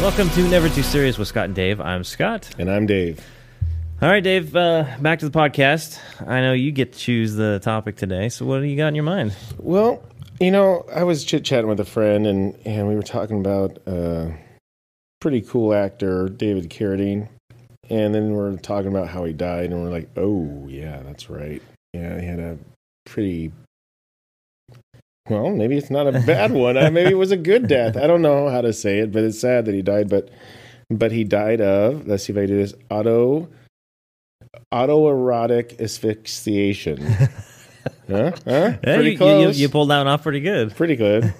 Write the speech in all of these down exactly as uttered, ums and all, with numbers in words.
Welcome to Never Too Serious with Scott and Dave. I'm Scott. And I'm Dave. All right, Dave, uh, back to the podcast. I know you get to choose the topic today, so what do you got in your mind? Well, you know, I was chit-chatting with a friend, and, and we were talking about a uh, pretty cool actor, David Carradine, and then we we're talking about how he died, and we we're like, oh, yeah, that's right. Yeah, he had a pretty... Well, maybe it's not a bad one. Maybe it was a good death. I don't know how to say it, but it's sad that he died. But but he died of, let's see if I do this, auto, autoerotic asphyxiation. huh? Huh? Yeah, pretty you, close. You, you pulled that one off pretty good. Pretty good.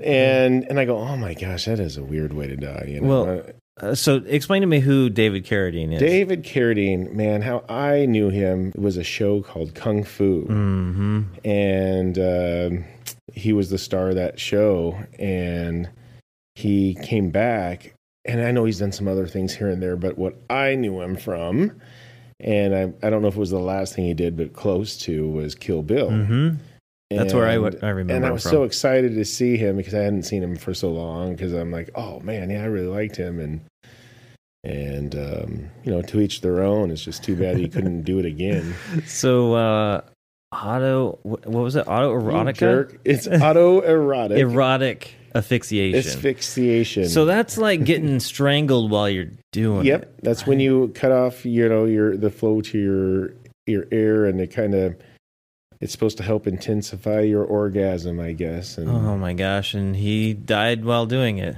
and and I go, oh, my gosh, that is a weird way to die. You know? Well, uh, so explain to me who David Carradine is. David Carradine, man, how I knew him was a show called Kung Fu. Mm-hmm. And um, he was the star of that show. And he came back. And I know he's done some other things here and there, but what I knew him from, and I, I don't know if it was the last thing he did, but close to, was Kill Bill. Mm-hmm. That's where I, w- I remember And I was from. so excited to see him because I hadn't seen him for so long because I'm like, oh, man, yeah, I really liked him. And, and um, you know, to each their own. It's just too bad he couldn't do it again. So... uh Auto, what was it? Autoerotic? Jerk. It's autoerotic. Erotic asphyxiation. Asphyxiation. So that's like getting strangled while you're doing yep, it. Yep, that's right? When you cut off, you know, your the flow to your your air, and it kind of it's supposed to help intensify your orgasm, I guess. And oh my gosh! And he died while doing it.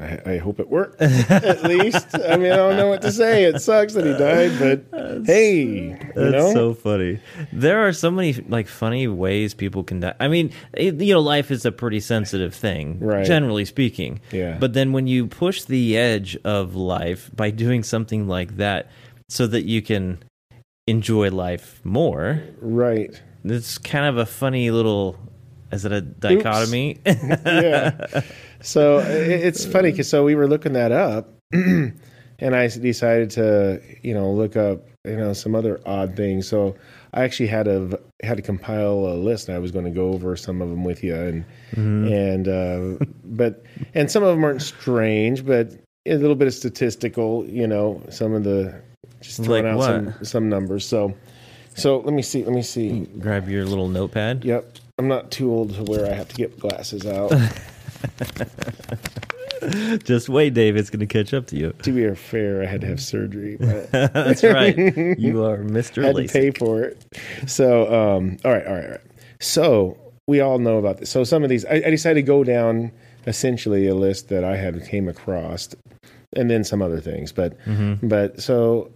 I, I hope it worked, at least. I mean, I don't know what to say. It sucks that he died, but that's, hey. That's you know? So funny. There are so many, like, funny ways people can die. I mean, it, you know, life is a pretty sensitive thing, right, generally speaking. Yeah. But then when you push the edge of life by doing something like that so that you can enjoy life more. Right. It's kind of a funny little... Is it a dichotomy? Yeah. So it's funny because so we were looking that up, and I decided to you know look up you know some other odd things. So I actually had a had to compile a list, and I was going to go over some of them with you, and mm-hmm. and uh, but and some of them aren't strange, but a little bit of statistical. You know, some of the just throwing like out some, some numbers. So so let me see. Let me see. You grab your little notepad. Yep. I'm not too old to where I have to get glasses out. Just wait, Dave. It's going to catch up to you. To be fair, I had to have surgery. But that's right. You are Mister LASIK. Had to pay for it. So, um, all right, all right, all right. So we all know about this. So some of these, I, I decided to go down essentially a list that I had came across, and then some other things. But, mm-hmm. but so.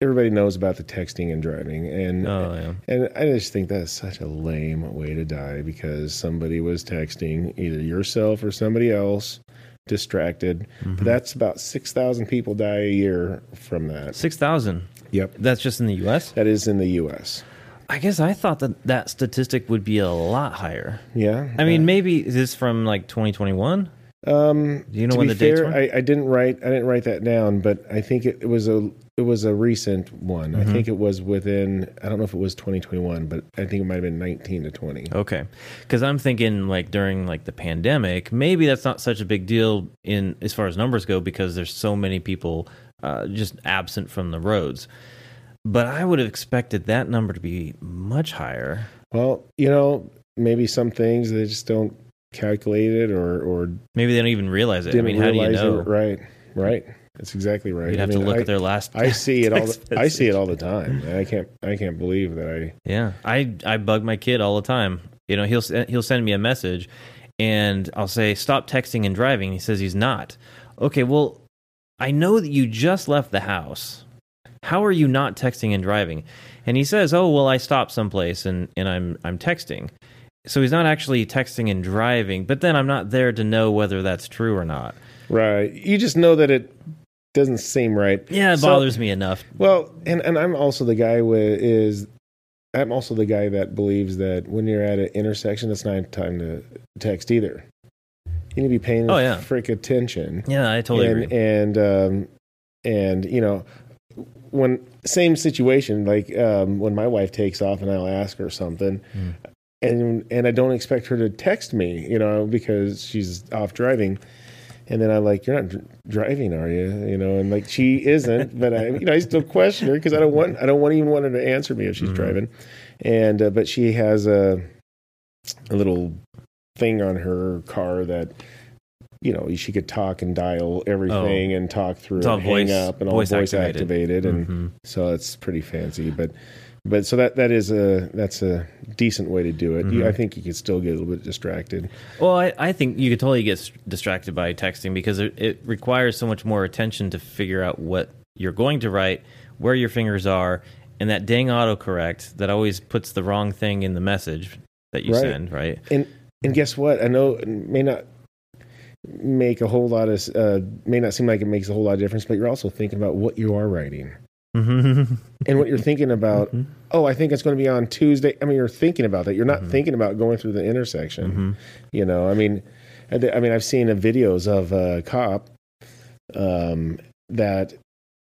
Everybody knows about the texting and driving, and oh, yeah. and I just think that's such a lame way to die because somebody was texting either yourself or somebody else, distracted. Mm-hmm. But that's about six thousand people die a year from that. Six thousand. Yep. That's just in the U S. That is in the U S. I guess I thought that that statistic would be a lot higher. Yeah. I mean, uh, maybe is this from like twenty twenty one. Um, Do you know when the dates were? I, I didn't write. I didn't write that down, but I think it, it was a. It was a recent one. Mm-hmm. I think it was within, I don't know if it was twenty twenty-one, but I think it might have been nineteen to twenty. Okay. Because I'm thinking like during like the pandemic, maybe that's not such a big deal in as far as numbers go because there's so many people uh, just absent from the roads. But I would have expected that number to be much higher. Well, you know, maybe some things they just don't calculate it or... or maybe they don't even realize it. I mean, how do you know? It, right, right. That's exactly right. You'd have I mean, to look I, at their last. I see it all. The, I see it all the time. I can't. I can't believe that I. Yeah, I I bug my kid all the time. You know, he'll he'll send me a message, and I'll say, "Stop texting and driving." He says he's not. Okay, well, I know that you just left the house. How are you not texting and driving? And he says, "Oh, well, I stopped someplace and and I'm I'm texting." So he's not actually texting and driving. But then I'm not there to know whether that's true or not. Right. You just know that it. Doesn't seem right. Yeah, it so, bothers me enough. Well, and, and I'm also the guy with is I'm also the guy that believes that when you're at an intersection, it's not time to text either. You need to be paying oh, yeah. frick attention. Yeah, I totally and, agree. And um, and you know, when same situation like um, when my wife takes off and I'll ask her something, mm. and and I don't expect her to text me, you know, because she's off driving. And then I'm like, you're not dr- driving, are you? You know, and like she isn't, but I, you know, I still question her because I don't want, I don't want even want her to answer me if she's mm-hmm. driving. And uh, but she has a a little thing on her car that, you know, she could talk and dial everything oh. and talk through it's all and voice, hang up and all voice, voice activated, activated and mm-hmm. so it's pretty fancy, but. But so that, that is a that's a decent way to do it. Mm-hmm. I think you could still get a little bit distracted. Well, I, I think you could totally get distracted by texting because it, it requires so much more attention to figure out what you're going to write, where your fingers are, and that dang autocorrect that always puts the wrong thing in the message that you right. send, right? And and guess what? I know it may not make a whole lot of uh, may not seem like it makes a whole lot of difference, but you're also thinking about what you are writing. Mm-hmm. And what you're thinking about, mm-hmm. oh, I think it's going to be on Tuesday. I mean, you're thinking about that. You're not mm-hmm. thinking about going through the intersection. Mm-hmm. You know, I mean, I, I mean, I've seen a videos of a cop um, that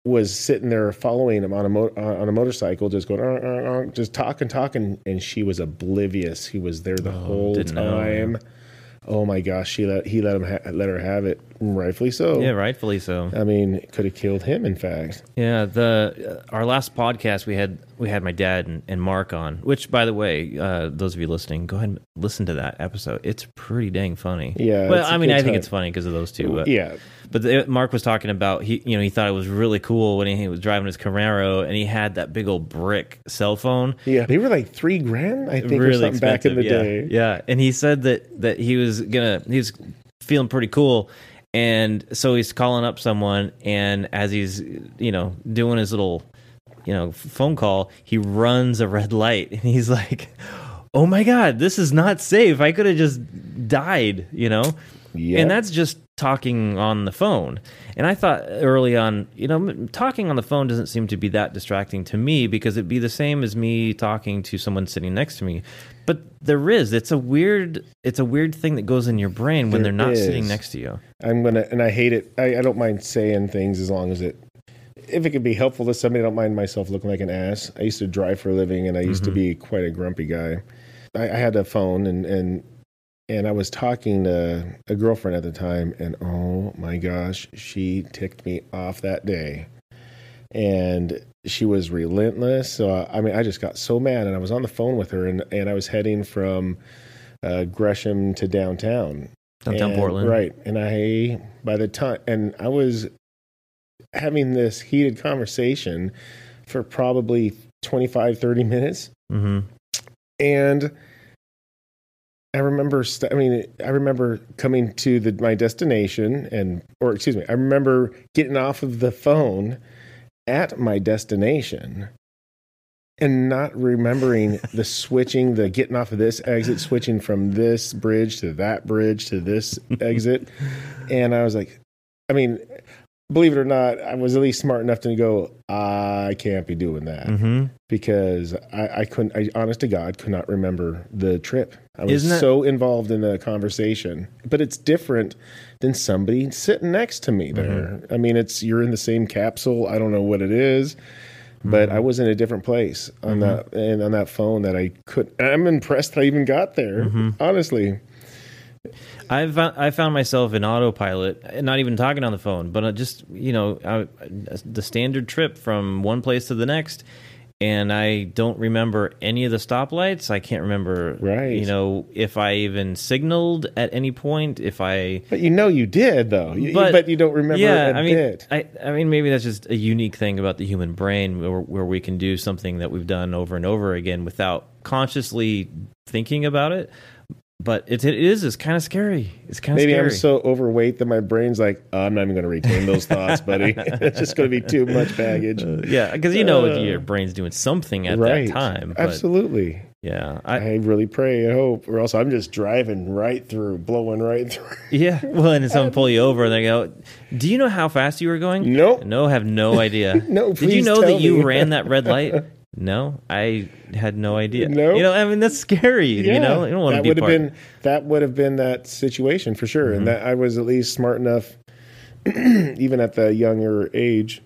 was sitting there following him on a mo- on a motorcycle, just going, ar, ar, ar, just talking, talking, and she was oblivious. He was there the oh, whole time. Know. Oh my gosh, she let he let him ha- let her have it. Rightfully so. Yeah, rightfully so. I mean, it could have killed him, in fact. Yeah, the uh, our last podcast we had we had my dad and, and Mark on, which, by the way, uh, those of you listening, go ahead and listen to that episode. It's pretty dang funny. Yeah. Well, I mean, I think it's funny because of those two. But, yeah. But the, Mark was talking about he, you know, he thought it was really cool when he, he was driving his Camaro and he had that big old brick cell phone. Yeah, they were like three grand, I think, really or something back in the yeah, day. Yeah, and he said that that he was gonna he was feeling pretty cool. And so he's calling up someone, and as he's, you know, doing his little, you know, phone call, he runs a red light, and he's like, oh, my God, this is not safe. I could have just died, you know? Yeah. And that's just talking on the phone. And I thought early on, you know, talking on the phone doesn't seem to be that distracting to me because it'd be the same as me talking to someone sitting next to me. But there is. It's a weird it's a weird thing that goes in your brain when there they're not is. sitting next to you. I'm gonna and I hate it. I, I don't mind saying things as long as it if it could be helpful to somebody. I don't mind myself looking like an ass. I used to drive for a living and I used mm-hmm. to be quite a grumpy guy. I, I had a phone and, and And I was talking to a girlfriend at the time, and oh my gosh, she ticked me off that day. And she was relentless. So, I, I mean, I just got so mad, and I was on the phone with her, and, and I was heading from uh, Gresham to downtown. Downtown and, Portland. Right. And I, by the time, and I was having this heated conversation for probably twenty-five, thirty minutes. Mm-hmm. And I remember, st- I mean, I remember coming to the, my destination and, or excuse me, I remember getting off of the phone at my destination and not remembering the switching, the getting off of this exit, switching from this bridge to that bridge to this exit. And I was like, I mean, believe it or not, I was at least smart enough to go, I can't be doing that mm-hmm. because I, I couldn't, I honest to God, could not remember the trip. I was Isn't it- so involved in the conversation, but it's different than somebody sitting next to me there. Mm-hmm. I mean, it's, you're in the same capsule. I don't know what it is, but mm-hmm. I was in a different place on mm-hmm. that, and on that phone that I couldn't, I'm impressed I even got there, mm-hmm. honestly. I've I found myself in autopilot, not even talking on the phone, but just, you know, I, the standard trip from one place to the next, and I don't remember any of the stoplights. I can't remember, right. you know, if I even signaled at any point. If I, but you know, you did though, you, but, but you don't remember. Yeah, a I mean, bit. I I mean, maybe that's just a unique thing about the human brain, where, where we can do something that we've done over and over again without consciously thinking about it. But it, it is, it's kind of scary. It's kind of Maybe scary. Maybe I'm so overweight that my brain's like, oh, I'm not even going to retain those thoughts, buddy. It's just going to be too much baggage. Uh, yeah, because you know uh, your brain's doing something at right. that time. But absolutely. Yeah. I, I really pray and hope, or else I'm just driving right through, blowing right through. Yeah, well, and someone pull you over and they go, do you know how fast you were going? Nope. No, I have no idea. No, please Did you know tell that you me. ran that red light? No, I had no idea. No, you know, I mean, that's scary. Yeah. You know, you don't want that to be would have part. Been that would have been that situation for sure, mm-hmm. and that I was at least smart enough, even at the younger age,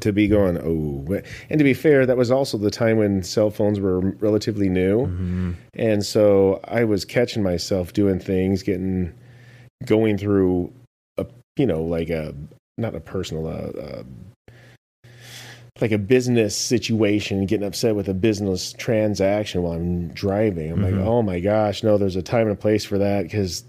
to be going. Oh, and to be fair, that was also the time when cell phones were relatively new, mm-hmm. and so I was catching myself doing things, getting going through you know, like a, not a personal, uh, uh, like a business situation, getting upset with a business transaction while I'm driving. I'm mm-hmm. like, oh my gosh, no, there's a time and a place for that, because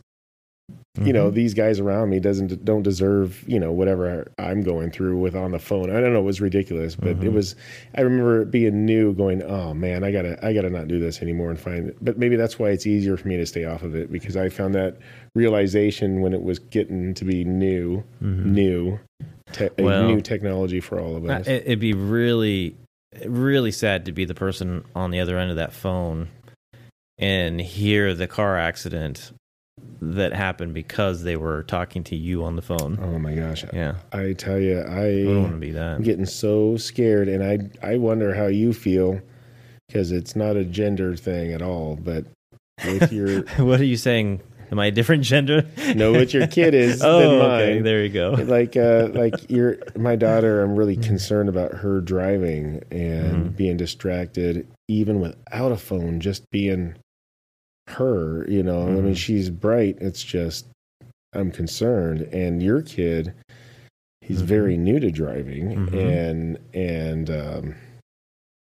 you know, mm-hmm. these guys around me doesn't don't deserve, you know, whatever I, I'm going through with on the phone. I don't know, it was ridiculous, but mm-hmm. it was, I remember it being new going, oh man, I gotta, I gotta not do this anymore and find it. But maybe that's why it's easier for me to stay off of it, because I found that realization when it was getting to be new, mm-hmm. new, te- well, new technology for all of us. It'd be really, really sad to be the person on the other end of that phone and hear the car accident that happened because they were talking to you on the phone. Oh my gosh. Yeah. I tell you, I, I don't want to be that. I'm getting so scared, and I I wonder how you feel, because it's not a gender thing at all, but if you're What are you saying? Am I a different gender? Know what your kid is oh, than mine. Okay. There you go. Like uh like your my daughter, I'm really concerned about her driving and mm-hmm. being distracted even without a phone, just being her, you know, mm-hmm. I mean, she's bright. It's just, I'm concerned. And your kid, he's mm-hmm. very new to driving, mm-hmm. and and um,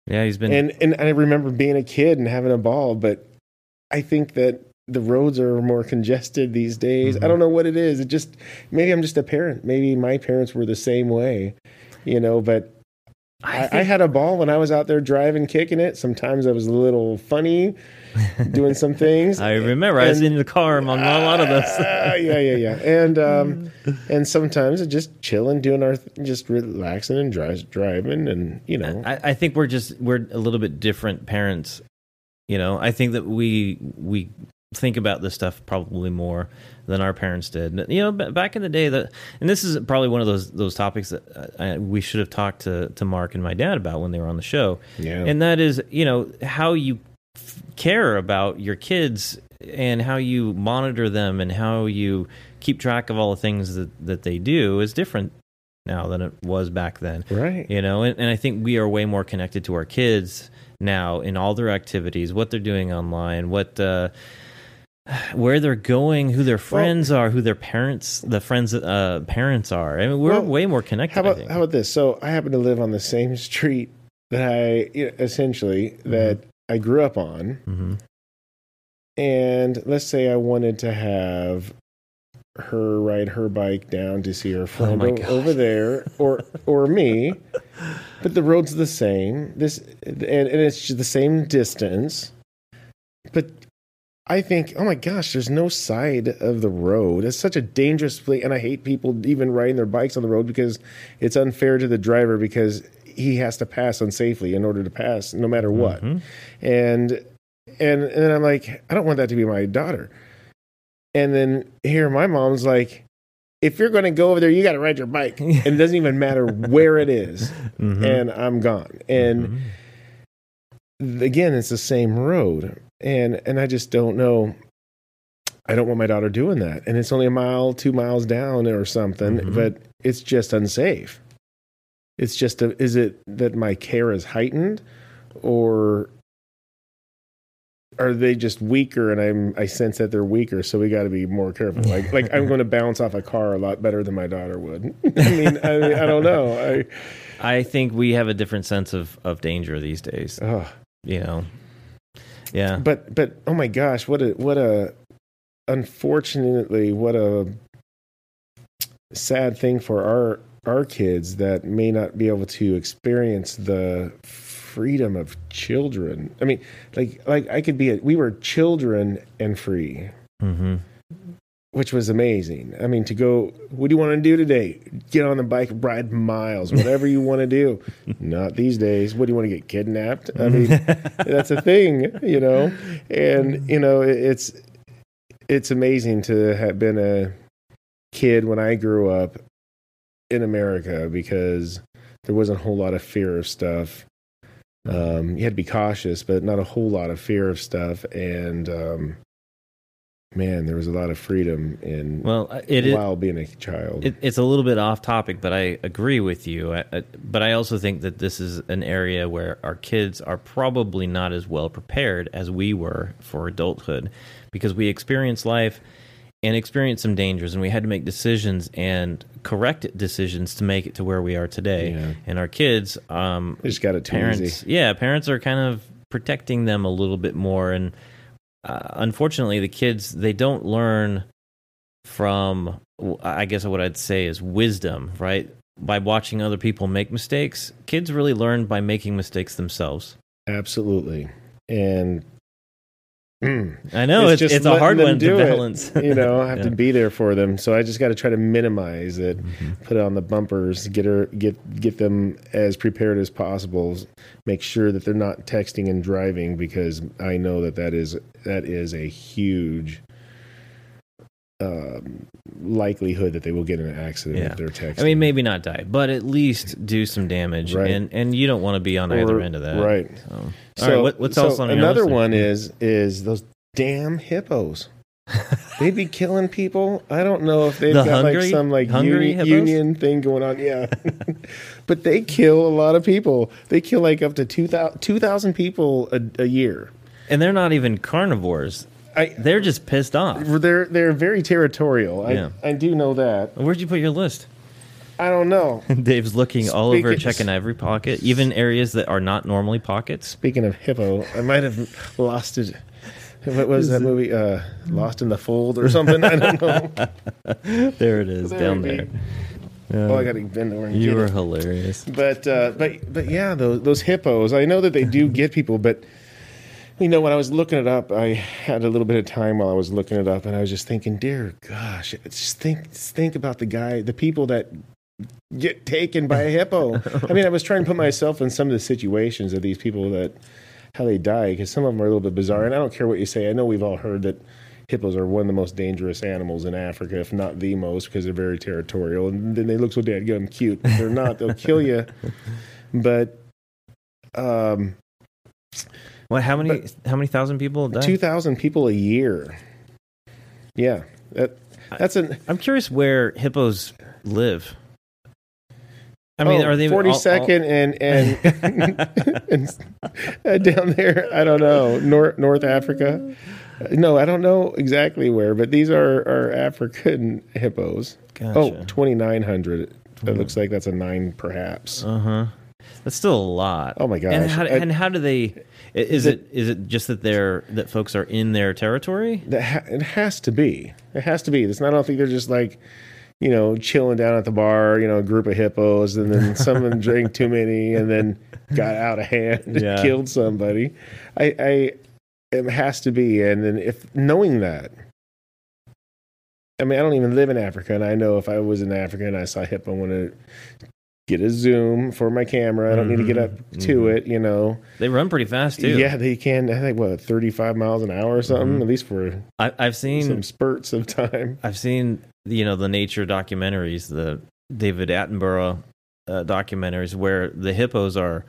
yeah, he's been. And and I remember being a kid and having a ball, but I think that the roads are more congested these days. Mm-hmm. I don't know what it is. It just, maybe I'm just a parent. Maybe my parents were the same way, you know. But I, think- I had a ball when I was out there driving, kicking it. Sometimes I was a little funny, doing some things. I remember and, I was in the car among uh, a lot of us. yeah, yeah, yeah. And um, and sometimes it's just chilling, doing our th- just relaxing and dri- driving, and you know. I, I think we're just we're a little bit different parents. You know, I think that we we think about this stuff probably more than our parents did. You know, back in the day, that, and this is probably one of those those topics that I, we should have talked to, to Mark and my dad about when they were on the show. Yeah. And that is, you know, how you f- care about your kids and how you monitor them and how you keep track of all the things that, that they do is different now than it was back then. Right. You know, and, and I think we are way more connected to our kids now in all their activities, what they're doing online, what... Uh, where they're going, who their friends well, are, who their parents, the friends' uh, parents are. I mean, we're well, way more connected. How about, I think. how about this? So I happen to live on the same street that I, you know, essentially, mm-hmm. that I grew up on. Mm-hmm. And let's say I wanted to have her ride her bike down to see her friend oh over there, or or me. But the road's the same. This and, and it's the same distance. But I think, oh my gosh, there's no side of the road. It's such a dangerous place, and I hate people even riding their bikes on the road, because it's unfair to the driver, because he has to pass unsafely in order to pass, no matter what. Mm-hmm. And and and then I'm like, I don't want that to be my daughter. And then here, my mom's like, if you're going to go over there, you got to ride your bike, and it doesn't even matter where it is. Mm-hmm. And I'm gone. And mm-hmm. again, it's the same road. And and I just don't know. I don't want my daughter doing that. And it's only a mile, two miles down or something, mm-hmm. but it's just unsafe. It's just, a, is it that my care is heightened, or are they just weaker? And I'm I sense that they're weaker, so we got to be more careful. Like like I'm going to bounce off a car a lot better than my daughter would. I mean, I, I don't know. I I think we have a different sense of of danger these days. Oh. You know. Yeah, but but oh my gosh, what a what a unfortunately what a sad thing for our our kids that may not be able to experience the freedom of children. I mean, like like I could be a, we were children and free, mm-hmm. which was amazing. I mean, to go, what do you want to do today? Get on the bike, ride miles, whatever you want to do. Not these days. What do you want to get kidnapped? I mean, that's a thing, you know. And you know, it's it's amazing to have been a kid when I grew up in America, because there wasn't a whole lot of fear of stuff. Um, you had to be cautious, but not a whole lot of fear of stuff. And um, man, there was a lot of freedom in well, it, while being a child. It, it's a little bit off topic, but I agree with you. I, I, but I also think that this is an area where our kids are probably not as well prepared as we were for adulthood, because we experience life and experienced some dangers, and we had to make decisions and correct decisions to make it to where we are today. Yeah. And our kids, um, they just got it too parents, easy. Yeah, parents are kind of protecting them a little bit more, and uh, unfortunately, the kids, they don't learn from, I guess what I'd say is wisdom, right? By watching other people make mistakes, kids really learn by making mistakes themselves. Absolutely. And mm, I know it's, it's, it's a hard one to balance. It, you know, I have yeah. to be there for them. So I just got to try to minimize it, mm-hmm. put it on the bumpers, get her, get get them as prepared as possible. Make sure that they're not texting and driving, because I know that that is that is a huge Um, likelihood that they will get in an accident yeah. if they're texting. I mean, maybe not die, but at least do some damage, right. and and you don't want to be on or, either end of that, right? So, all so, right, what, what's so else on your another one thing? is is those damn hippos. They'd be killing people. I don't know if they've the got hungry, like some like uni- union thing going on. Yeah, but they kill a lot of people. They kill like up to two thousand two thousand people a, a year, and they're not even carnivores. I, they're just pissed off. They're they're very territorial. I, yeah. I do know that. Where'd you put your list? I don't know. Dave's looking Speaking all over, checking every pocket, even areas that are not normally pockets. Speaking of hippo, I might have lost it. What was that movie? Uh, Lost in the Fold or something? I don't know. There it is, there down there. Be. Um, oh, I got to bend over and you were it. Hilarious. But uh, but but yeah, those those hippos. I know that they do get people, but. You know, when I was looking it up, I had a little bit of time while I was looking it up, and I was just thinking, dear gosh, just think just think about the guy, the people that get taken by a hippo. I mean, I was trying to put myself in some of the situations of these people, that how they die, because some of them are a little bit bizarre, and I don't care what you say. I know we've all heard that hippos are one of the most dangerous animals in Africa, if not the most, because they're very territorial, and then they look so dadgum cute. If they're not, they'll kill you. But... um. What? How many? But how many thousand people? Two thousand people a year. Yeah, that, that's an. I'm curious where hippos live. I mean, oh, are they forty-second and and, and down there? I don't know. North North Africa. No, I don't know exactly where, but these are, are African hippos. Gotcha. Oh, twenty-nine hundred. That mm. looks like that's a nine, perhaps. Uh huh. That's still a lot. Oh my gosh! And how, I, and how do they? Is the, it is it just that they're that folks are in their territory? That ha, it has to be. It has to be. It's not. I don't think they're just like, you know, chilling down at the bar. You know, a group of hippos, and then someone drank too many, and then got out of hand and yeah. killed somebody. I, I it has to be. And then if knowing that. I mean, I don't even live in Africa, and I know if I was in Africa and I saw a hippo, I want to get a zoom for my camera. I don't mm-hmm. need to get up to mm-hmm. it, you know. They run pretty fast, too. Yeah, they can, I think, what, thirty-five miles an hour or something, mm-hmm. at least for I, I've seen some spurts of time. I've seen, you know, the nature documentaries, the David Attenborough uh, documentaries, where the hippos are,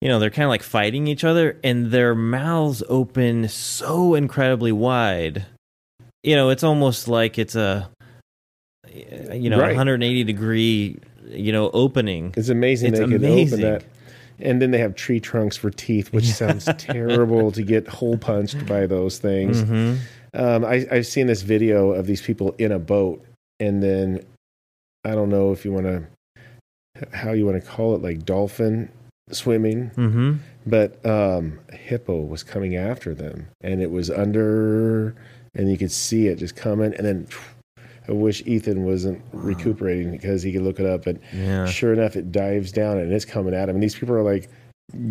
you know, they're kind of like fighting each other, and their mouths open so incredibly wide. You know, it's almost like it's a, you know, right. one hundred eighty degree... you know, opening. It's amazing it's they can open that. And then they have tree trunks for teeth, which sounds terrible to get hole punched by those things. Mm-hmm. Um, I, I've seen this video of these people in a boat, and then I don't know if you want to, how you want to call it, like dolphin swimming, mm-hmm. but um, a hippo was coming after them, and it was under, and you could see it just coming, and then. I wish Ethan wasn't recuperating because he could look it up. And yeah. sure enough, it dives down and it's coming at him. And these people are like,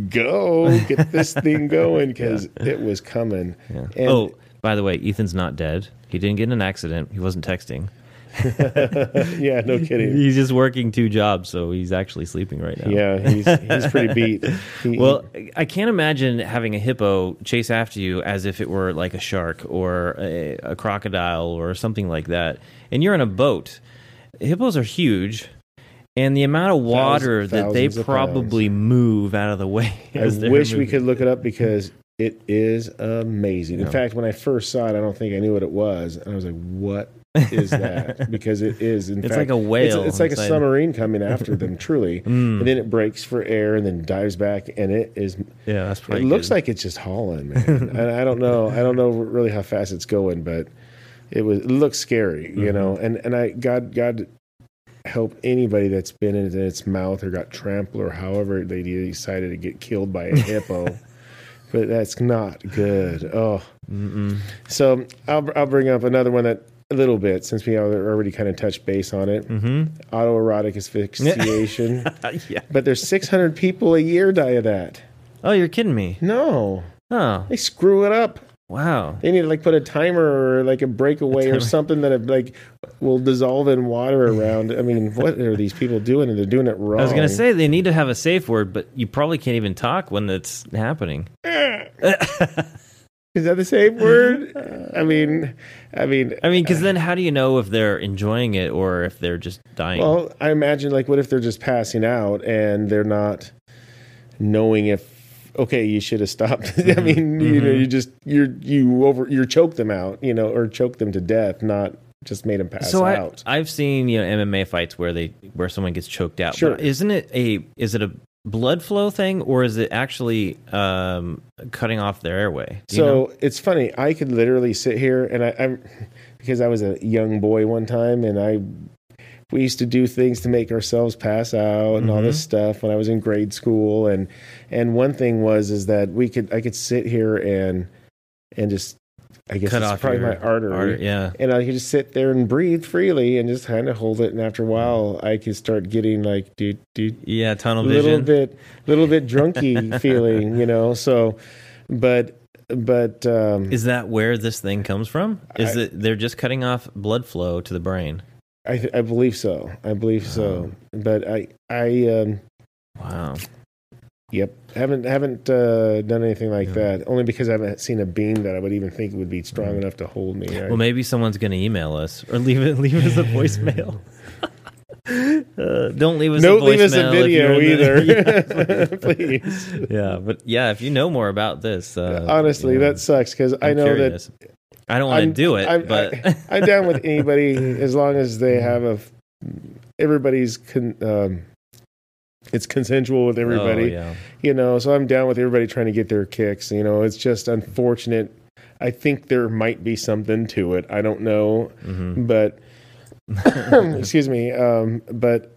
go, get this thing going, because yeah. it was coming. Yeah. And oh, by the way, Ethan's not dead. He didn't get in an accident. He wasn't texting. Yeah, no kidding. He's just working two jobs, so he's actually sleeping right now. Yeah, he's he's pretty beat. He, well, I can't imagine having a hippo chase after you as if it were like a shark or a, a crocodile or something like that. And you're in a boat. Hippos are huge, and the amount of water thousands, that they probably move out of the way. I wish moving. we could look it up because it is amazing. Yeah. In fact, when I first saw it, I don't think I knew what it was, and I was like, "What?" is that because it is in it's fact, like a whale it's, it's like inside. A submarine coming after them truly mm. and then it breaks for air and then dives back and it is yeah that's pretty it good. Looks like it's just hauling, man. I, I don't know I don't know really how fast it's going, but it was, it looked scary, mm-hmm. you know, and, and I, God, God help anybody that's been in its mouth or got trampled or however they decided to get killed by a hippo, but that's not good. Oh, Mm-mm. So I'll, I'll bring up another one that a little bit, since we already kind of touched base on it. Mm-hmm. Autoerotic asphyxiation. Yeah. But there's six hundred people a year die of that. Oh, you're kidding me. No. Oh. They screw it up. Wow. They need to like put a timer or like a breakaway a or something that like will dissolve in water around. I mean, what are these people doing? And they're doing it wrong. I was going to say they need to have a safe word, but you probably can't even talk when it's happening. Is that the safe word? I mean, I mean, I mean, because then how do you know if they're enjoying it or if they're just dying? Well, I imagine like what if they're just passing out and they're not knowing if. Okay, you should have stopped. Mm-hmm. I mean, mm-hmm. you know, you just you you over you choke them out, you know, or choke them to death, not just made them pass so out. So I've seen you know M M A fights where they where someone gets choked out. Sure, but isn't it a is it a blood flow thing or is it actually um, cutting off their airway? Do so you know? It's funny. I could literally sit here and I I'm, because I was a young boy one time and I. We used to do things to make ourselves pass out and mm-hmm. all this stuff when I was in grade school. And and one thing was is that we could I could sit here and and just I guess cut it's off probably your, my artery. Artery, yeah. And I could just sit there and breathe freely and just kind of hold it. And after a while, I could start getting like do do yeah tunnel vision, little bit little bit drunky feeling, you know. So, but. But um, is that where this thing comes from? Is I, it they're just cutting off blood flow to the brain? I, th- I believe so. I believe so. But I, I, um, wow. Yep. Haven't, haven't, uh, done anything like yeah. that only because I haven't seen a beam that I would even think would be strong mm. enough to hold me. Right? Well, maybe someone's going to email us or leave it, leave us a voicemail. Uh, don't leave us. Don't a leave us a video either, yeah, please. please. Yeah. But yeah, if you know more about this, uh, honestly, you know, that sucks. Cause I'm I know curious. that. I don't want I'm, to do it, I'm, but I, I'm down with anybody as long as they have a. Everybody's con, um, it's consensual with everybody, oh, yeah. you know. So I'm down with everybody trying to get their kicks. You know, it's just unfortunate. I think there might be something to it. I don't know, mm-hmm. but excuse me. Um, but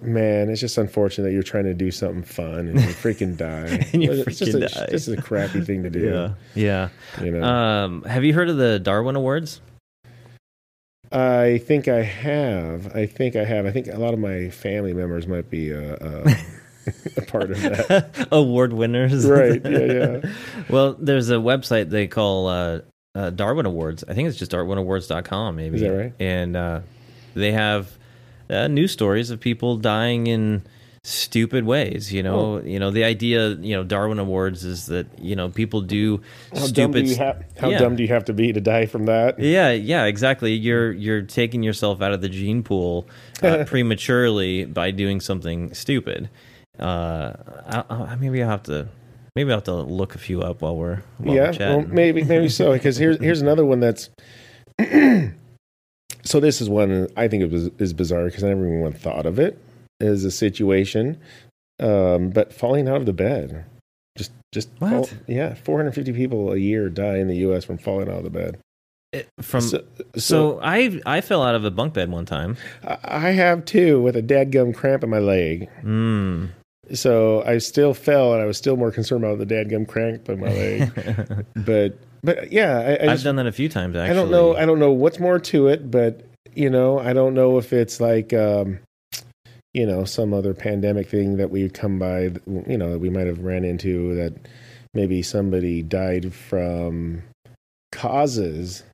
man, it's just unfortunate that you're trying to do something fun and you freaking die. and you it's freaking just a, die. This is a crappy thing to do. Yeah. Yeah. You know? Um, have you heard of the Darwin Awards? I think I have. I think I have. I think a lot of my family members might be uh, uh, a part of that. Award winners. Right. Yeah, yeah. Well, there's a website they call uh, uh, Darwin Awards. I think it's just darwin awards dot com maybe. Is that right? And uh, they have... Uh, news stories of people dying in stupid ways, you know. Oh. You know, the idea, you know, Darwin Awards is that, you know, people do how stupid dumb do you ha- how yeah. dumb do you have to be to die from that? Yeah, yeah, exactly. You're you're taking yourself out of the gene pool uh, prematurely by doing something stupid. Uh, I, I maybe I'll have to maybe I'll have to look a few up while we're while yeah, we're chatting. Well, maybe maybe so, because here's here's another one that's so this is one I think it was, is bizarre because never even thought of it as a situation. Um, but falling out of the bed, just just what? Fall, yeah, four hundred fifty people a year die in the U S from falling out of the bed. It, from so, so, so I I fell out of a bunk bed one time. I have too, with a dadgum cramp in my leg. Mm. So I still fell, and I was still more concerned about the dadgum cramp in my leg, but. But yeah, I, I I've just, done that a few times. Actually, I don't know. I don't know what's more to it, but you know, I don't know if it's like, um, you know, some other pandemic thing that we've come by, you know, that we might have ran into that maybe somebody died from causes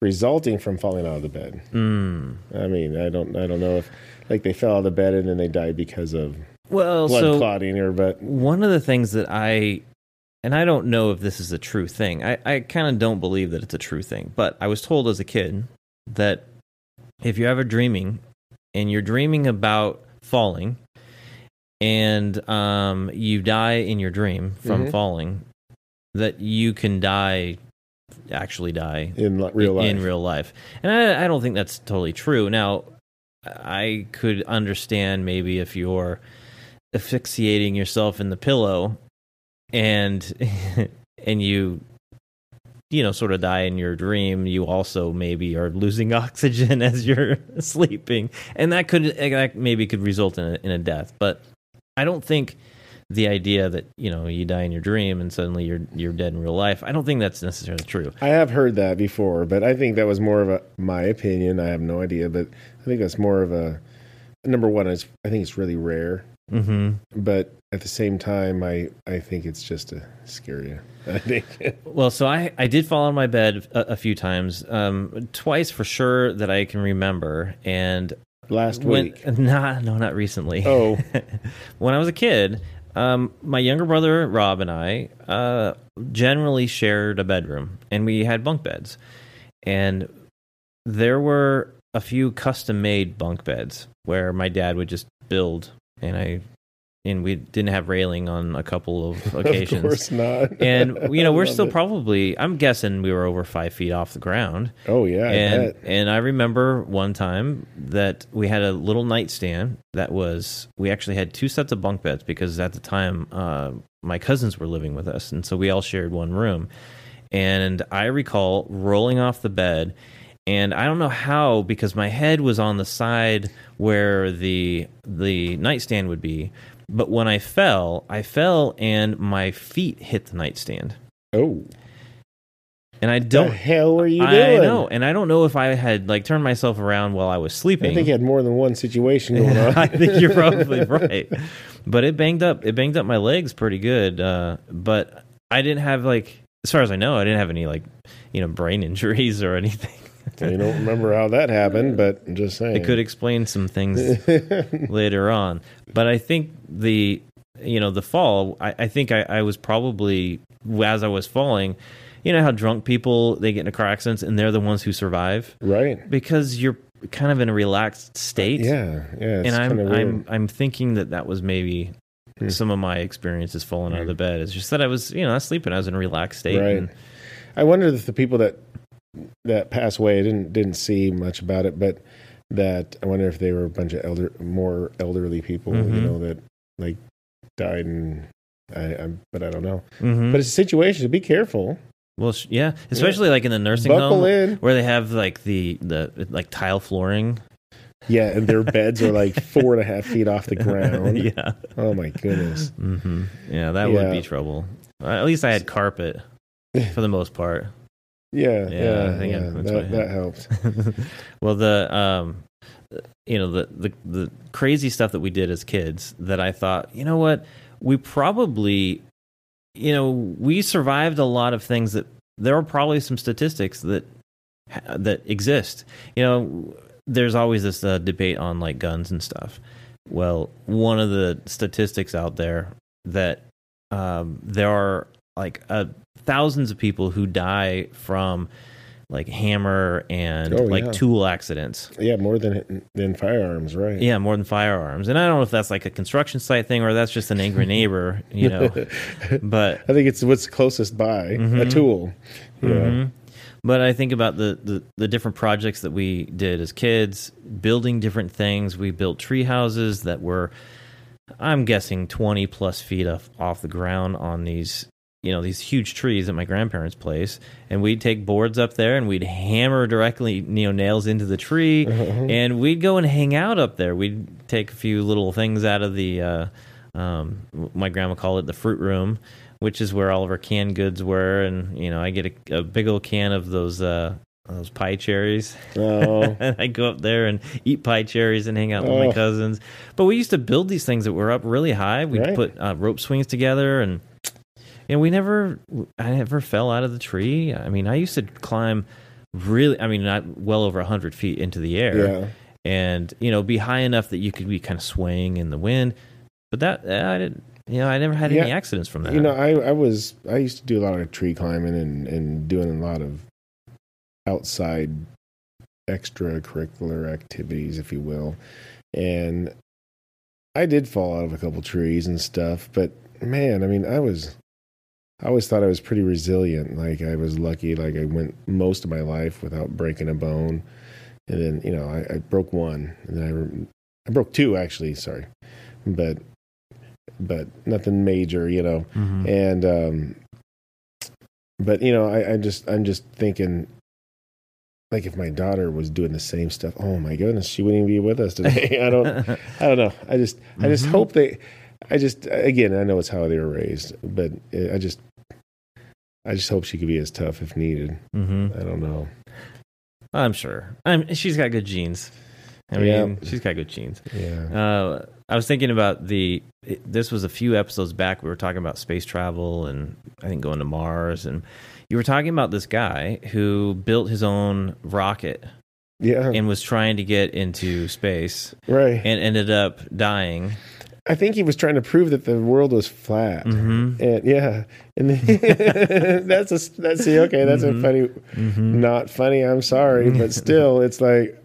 resulting from falling out of the bed. Mm. I mean, I don't, I don't know if like they fell out of the bed and then they died because of well, blood so clotting or. But one of the things that I. And I don't know if this is a true thing. I, I kind of don't believe that it's a true thing. But I was told as a kid that if you're ever dreaming and you're dreaming about falling and um, you die in your dream from mm-hmm. falling, that you can die, actually die in real life. In real life. And I, I don't think that's totally true. Now, I could understand maybe if you're asphyxiating yourself in the pillow. And and you you know, sort of die in your dream, you also maybe are losing oxygen as you're sleeping. And that could that maybe could result in a, in a death. But I don't think the idea that, you know, you die in your dream and suddenly you're you're dead in real life, I don't think that's necessarily true. I have heard that before, but I think that was more of a, my opinion. I have no idea, but I think that's more of a, number one, is I think it's really rare. Mm-hmm. But at the same time, I, I think it's just a scary, I think. Well, so I, I did fall on my bed a, a few times, um, twice for sure that I can remember. And last week, when, nah, no, not recently. Oh, when I was a kid, um, my younger brother Rob and I uh, generally shared a bedroom, and we had bunk beds, and there were a few custom-made bunk beds where my dad would just build. And I, and we didn't have railing on a couple of occasions. Of course not. And you know, we're still it. probably, I'm guessing we were over five feet off the ground. Oh yeah. And I and I remember one time that we had a little nightstand that was, we actually had two sets of bunk beds because at the time uh, my cousins were living with us, and so we all shared one room. And I recall rolling off the bed. And I don't know how, because my head was on the side where the the nightstand would be. But when I fell, I fell and my feet hit the nightstand. Oh. And I don't... The hell were you I doing? I know. And I don't know if I had, like, turned myself around while I was sleeping. I think you had more than one situation going on. I think you're probably right. But it banged up. It banged up my legs pretty good. Uh, but I didn't have, like... As far as I know, I didn't have any, like, you know, brain injuries or anything. I don't remember how that happened, but I'm just saying. It could explain some things later on. But I think the, you know, the fall, I, I think I, I was probably, as I was falling, you know how drunk people, they get into car accidents and they're the ones who survive? Right. Because you're kind of in a relaxed state. Yeah, yeah. And I'm, I'm, I'm thinking that that was maybe hmm. some of my experiences falling right. out of the bed. It's just that I was, you know, I was sleeping. I was in a relaxed state. Right. And, I wonder if the people that, that passed away, I didn't didn't see much about it, but that I wonder if they were a bunch of elder, more elderly people, mm-hmm. you know, that like died, and I, I but I don't know. Mm-hmm. But it's a situation to be careful. Well, yeah, especially yeah. like in the nursing Buckle home in. where they have like the the like tile flooring. Yeah, and their beds are like four and a half feet off the ground. Yeah. Oh my goodness. Mm-hmm. Yeah, that yeah. would be trouble. At least I had carpet for the most part. Yeah, yeah, yeah, I think yeah I, that, that helps. Well, the um, you know, the, the the crazy stuff that we did as kids that I thought, you know what, we probably, you know, we survived a lot of things that there are probably some statistics that that exist. You know, there's always this uh, debate on like guns and stuff. Well, one of the statistics out there that um, there are like a thousands of people who die from like hammer and oh, like yeah. tool accidents. Yeah, more than than firearms, right? Yeah, more than firearms. And I don't know if that's like a construction site thing or that's just an angry neighbor, you know. But I think it's what's closest by, mm-hmm. a tool. Yeah. Mm-hmm. But I think about the, the the different projects that we did as kids, building different things. We built tree houses that were, I'm guessing, twenty plus feet off, off the ground on these, you know, these huge trees at my grandparents' place, and we'd take boards up there and we'd hammer directly, you know, nails into the tree, mm-hmm. and we'd go and hang out up there. We'd take a few little things out of the, uh, um, my grandma called it the fruit room, which is where all of our canned goods were, and, you know, I get a, a big old can of those, uh, those pie cherries. Oh. And I'd go up there and eat pie cherries and hang out oh. with my cousins. But we used to build these things that were up really high. We'd right. put uh, rope swings together, and And we never, I never fell out of the tree. I mean, I used to climb really, I mean, not well over one hundred feet into the air. Yeah. And, you know, be high enough that you could be kind of swaying in the wind. But that, I didn't, you know, I never had yeah. any accidents from that. You know, I, I was, I used to do a lot of tree climbing and, and doing a lot of outside extracurricular activities, if you will. And I did fall out of a couple trees and stuff. But, man, I mean, I was... I always thought I was pretty resilient. Like I was lucky. Like I went most of my life without breaking a bone, and then you know I, I broke one, and then I, re- I broke two actually. Sorry, but but nothing major, you know. Mm-hmm. And um, But, you know, I, I just, I'm just thinking, like, if my daughter was doing the same stuff, oh my goodness, she wouldn't even be with us today. I don't, I don't know. I just, mm-hmm. I just hope they, I just, again, I know it's how they were raised, but I just, I just hope she could be as tough if needed. Mm-hmm. I don't know. I'm sure. I'm, she's got good genes. I mean, yep. she's got good genes. Yeah. Uh, I was thinking about the, this was a few episodes back. We were talking about space travel and I think going to Mars. And you were talking about this guy who built his own rocket. Yeah. And was trying to get into space. Right. And ended up dying. I think he was trying to prove that the world was flat. Mm-hmm. And yeah. And then, that's a, that's a, okay. That's mm-hmm. a funny, mm-hmm. not funny. I'm sorry. But still, it's like,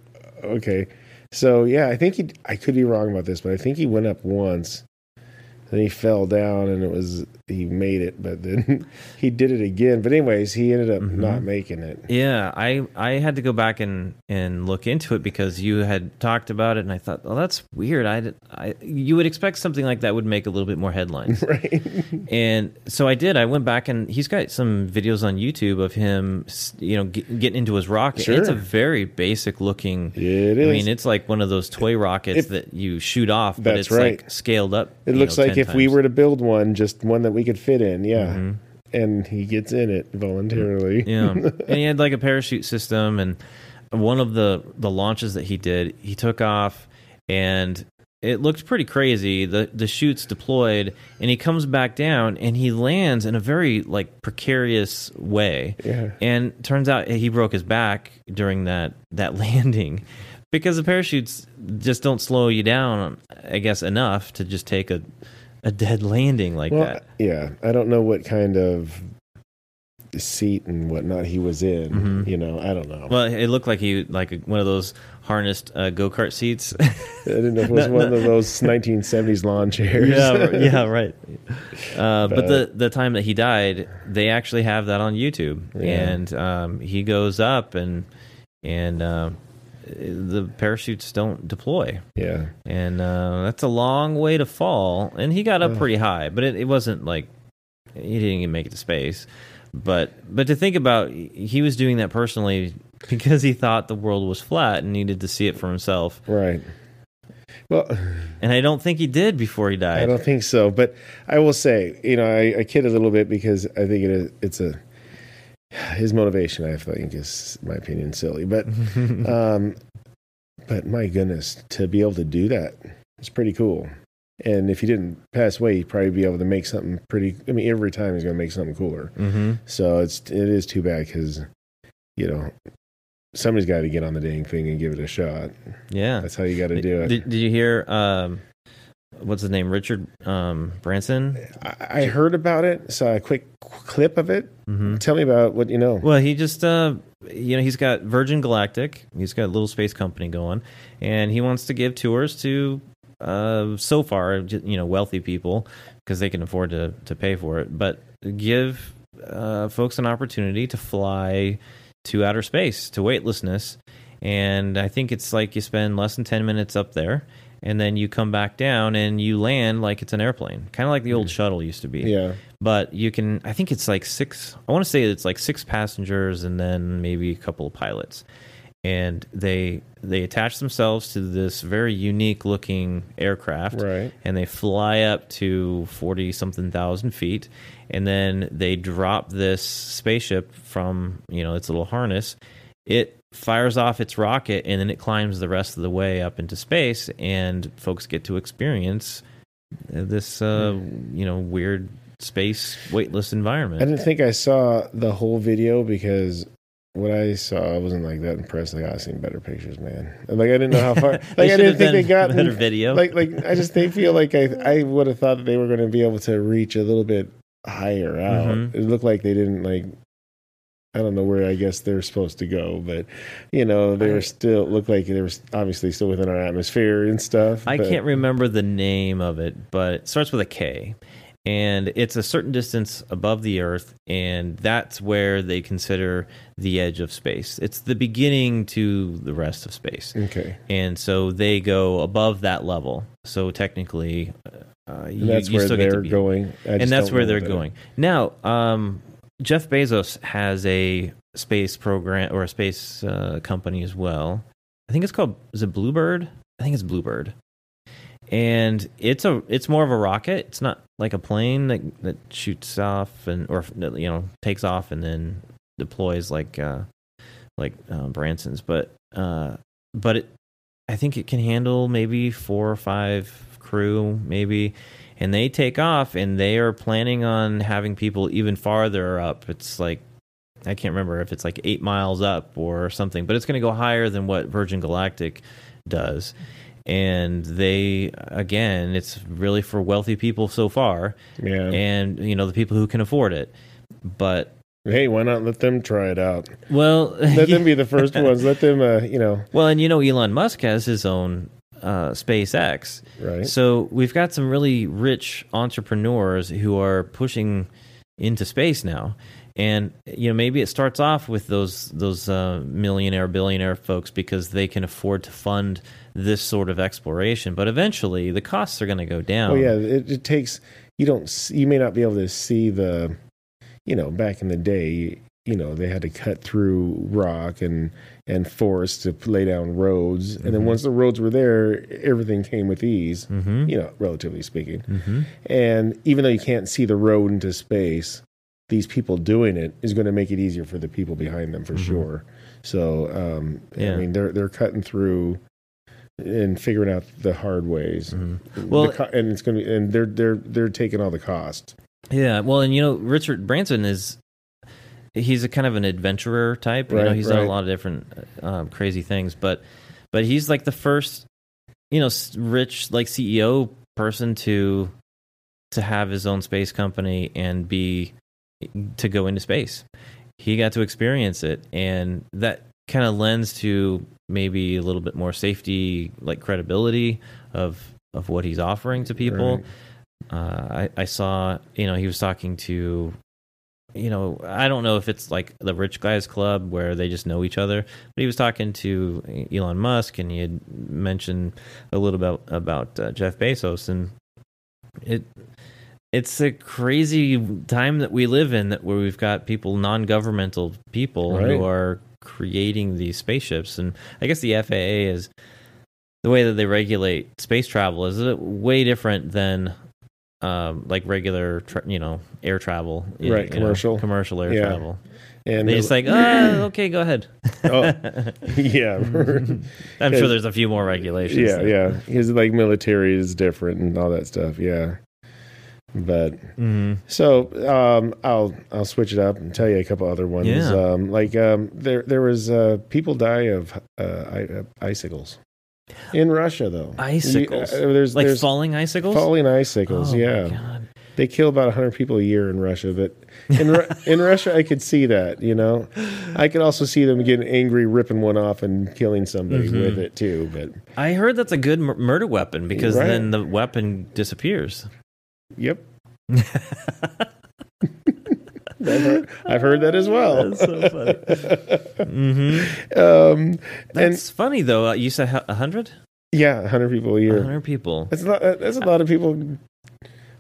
okay. So, yeah, I think he, I could be wrong about this, but I think he went up once, then he fell down, and it was, he made it, but then he did it again. But anyways, he ended up mm-hmm. not making it. Yeah, I, I had to go back and, and look into it because you had talked about it, and I thought, oh, that's weird. I, I, you would expect something like that would make a little bit more headlines. Right. And so I did. I went back, and he's got some videos on YouTube of him, you know, get, getting into his rocket. Sure. It's a very basic-looking... It is. I mean, it's like one of those toy rockets it, that you shoot off, but it's right. like scaled up. It looks know, like if times. we were to build one, just one that we could fit in, yeah. Mm-hmm. And he gets in it voluntarily. Yeah. And he had like a parachute system, and one of the, the launches that he did, he took off, and it looked pretty crazy. The the chute's deployed, and he comes back down, and he lands in a very like precarious way. Yeah. And turns out he broke his back during that, that landing. Because the parachutes just don't slow you down, I guess, enough to just take a a dead landing like well, that. Yeah. I don't know what kind of seat and whatnot he was in, mm-hmm. you know, I don't know. Well, it looked like he, like one of those harnessed uh, go-kart seats. I didn't know if it was no, one no. of those nineteen seventies lawn chairs. Yeah, yeah, right. Uh, but, but the, the time that he died, they actually have that on YouTube. Yeah. And um, he goes up and, and, uh, the parachutes don't deploy. Yeah. And uh, that's a long way to fall. And he got up yeah. pretty high, but it, it wasn't like he didn't even make it to space. But but to think about, he was doing that personally because he thought the world was flat and needed to see it for himself. Right. Well, and I don't think he did before he died. I don't think so. But I will say, you know, I, I kid a little bit because I think it is, it's a... His motivation, I think, is, in my opinion, silly. But, um, but my goodness, to be able to do that is pretty cool. And if he didn't pass away, he'd probably be able to make something pretty. I mean, every time he's going to make something cooler. Mm-hmm. So it's it is too bad because, you know, somebody's got to get on the dang thing and give it a shot. Yeah, that's how you got to do it. Did, did you hear? Um, what's his name? Richard um, Branson? I, I heard about it, saw a quick clip of it. Mm-hmm. Tell me about what you know. Well, he just, uh, you know, he's got Virgin Galactic. He's got a little space company going, and he wants to give tours to, uh, so far, you know, wealthy people because they can afford to, to pay for it, but give uh, folks an opportunity to fly to outer space, to weightlessness. And I think it's like you spend less than ten minutes up there. And then you come back down and you land like it's an airplane, kind of like the old shuttle used to be. Yeah. But you can, I think it's like six, I want to say it's like six passengers and then maybe a couple of pilots. And they they attach themselves to this very unique looking aircraft. Right. And they fly up to forty something thousand feet. And then they drop this spaceship from, you know, its little harness. It fires off its rocket, and then it climbs the rest of the way up into space, and folks get to experience this, uh, you know, weird space weightless environment. I didn't think I saw the whole video because what I saw, I wasn't like that impressed. Like, I've seen better pictures, man. Like, I didn't know how far. Like, I didn't think they got better video. Like, like I just they feel like I I would have thought that they were going to be able to reach a little bit higher out. Mm-hmm. It looked like they didn't like. I don't know where I guess they're supposed to go, but, you know, they were still, looked like they were obviously still within our atmosphere and stuff. I but. can't remember the name of it, but it starts with a K, and it's a certain distance above the Earth, and that's where they consider the edge of space. It's the beginning to the rest of space. Okay. And so they go above that level. So technically, uh, you, that's you still get to be. Going. And that's where they're going. And that's where they're going. Now, um... Jeff Bezos has a space program or a space uh, company as well. I think it's called, is it Bluebird? I think it's Bluebird. And it's a it's more of a rocket. It's not like a plane that, that shoots off and or you know takes off and then deploys like uh, like uh, Branson's. But uh, but it, I think it can handle maybe four or five crew maybe, and they take off and they are planning on having people even farther up. It's like I can't remember if it's like eight miles up or something, but it's going to go higher than what Virgin Galactic does. And they, again, it's really for wealthy people so far. Yeah. And, you know, the people who can afford it. But... hey, why not let them try it out? Well... let them be the first ones. Let them, uh, you know... Well, and you know, Elon Musk has his own uh, SpaceX. Right. So we've got some really rich entrepreneurs who are pushing into space now. And, you know, maybe it starts off with those those uh, millionaire, billionaire folks because they can afford to fund this sort of exploration. But eventually, the costs are going to go down. Oh, yeah. It, it takes... You don't... You may not be able to see the... You know, back in the day, you know, they had to cut through rock and, and forest to lay down roads. Mm-hmm. And then once the roads were there, everything came with ease, mm-hmm. you know, relatively speaking. Mm-hmm. And even though you can't see the road into space... these people doing it is going to make it easier for the people behind them for mm-hmm. sure. So, um, yeah. I mean, they're, they're cutting through and figuring out the hard ways. Mm-hmm. Well, co- and it's going to be, and they're, they're, they're taking all the cost. Yeah. Well, and you know, Richard Branson is, he's a kind of an adventurer type, you right, know, he's right. done a lot of different, um, crazy things, but, but he's like the first, you know, rich, like C E O person to, to have his own space company and be, to go into space. He got to experience it, and that kind of lends to maybe a little bit more safety, like credibility of of what he's offering to people. Right. Uh, I, I saw, you know, he was talking to, you know, I don't know if it's like the Rich Guys Club where they just know each other, but he was talking to Elon Musk, and he had mentioned a little bit about uh, Jeff Bezos, and it. It's a crazy time that we live in, that where we've got people, non-governmental people, right. who are creating these spaceships. And I guess the F A A is the way that they regulate space travel is way different than um, like regular, tra- you know, air travel, right? You commercial, know, commercial air yeah. travel. And they're just like, oh, okay, go ahead. oh, yeah. I'm sure there's a few more regulations. Yeah, there. yeah. Because like military is different and all that stuff. Yeah. But mm-hmm. so um, I'll I'll switch it up and tell you a couple other ones. Yeah. Um, like um, there there was uh, people die of uh, icicles in Russia though. Icicles, you, uh, there's, like there's falling icicles. Falling icicles, oh, yeah. My God. They kill about one hundred people a year in Russia, but in Ru- in Russia I could see that, you know. I could also see them getting angry, ripping one off, and killing somebody mm-hmm. with it too. But I heard that's a good m- murder weapon because right. then the weapon disappears. Yep. I've heard that as well. That's so funny. Mm-hmm. Um, that's and, funny though. Uh, you said a hundred? Yeah, a hundred people a year. A hundred people. That's a lot. That's a lot of people.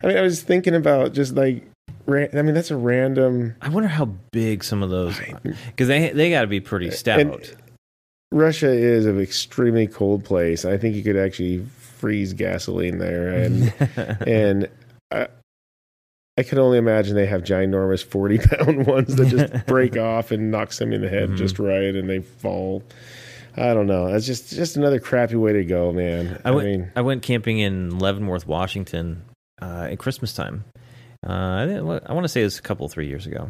I mean, I was thinking about just like. Ran, I mean, that's a random. I wonder how big some of those are because they they got to be pretty stout. And Russia is an extremely cold place. I think you could actually freeze gasoline there, and and. I, I can only imagine they have ginormous forty-pound ones that just break off and knocks them in the head mm-hmm. just right, and they fall. I don't know. That's just just another crappy way to go, man. I, I went, mean, I went camping in Leavenworth, Washington, uh, at Christmas time. Uh, I, I want to say it was a couple, three years ago,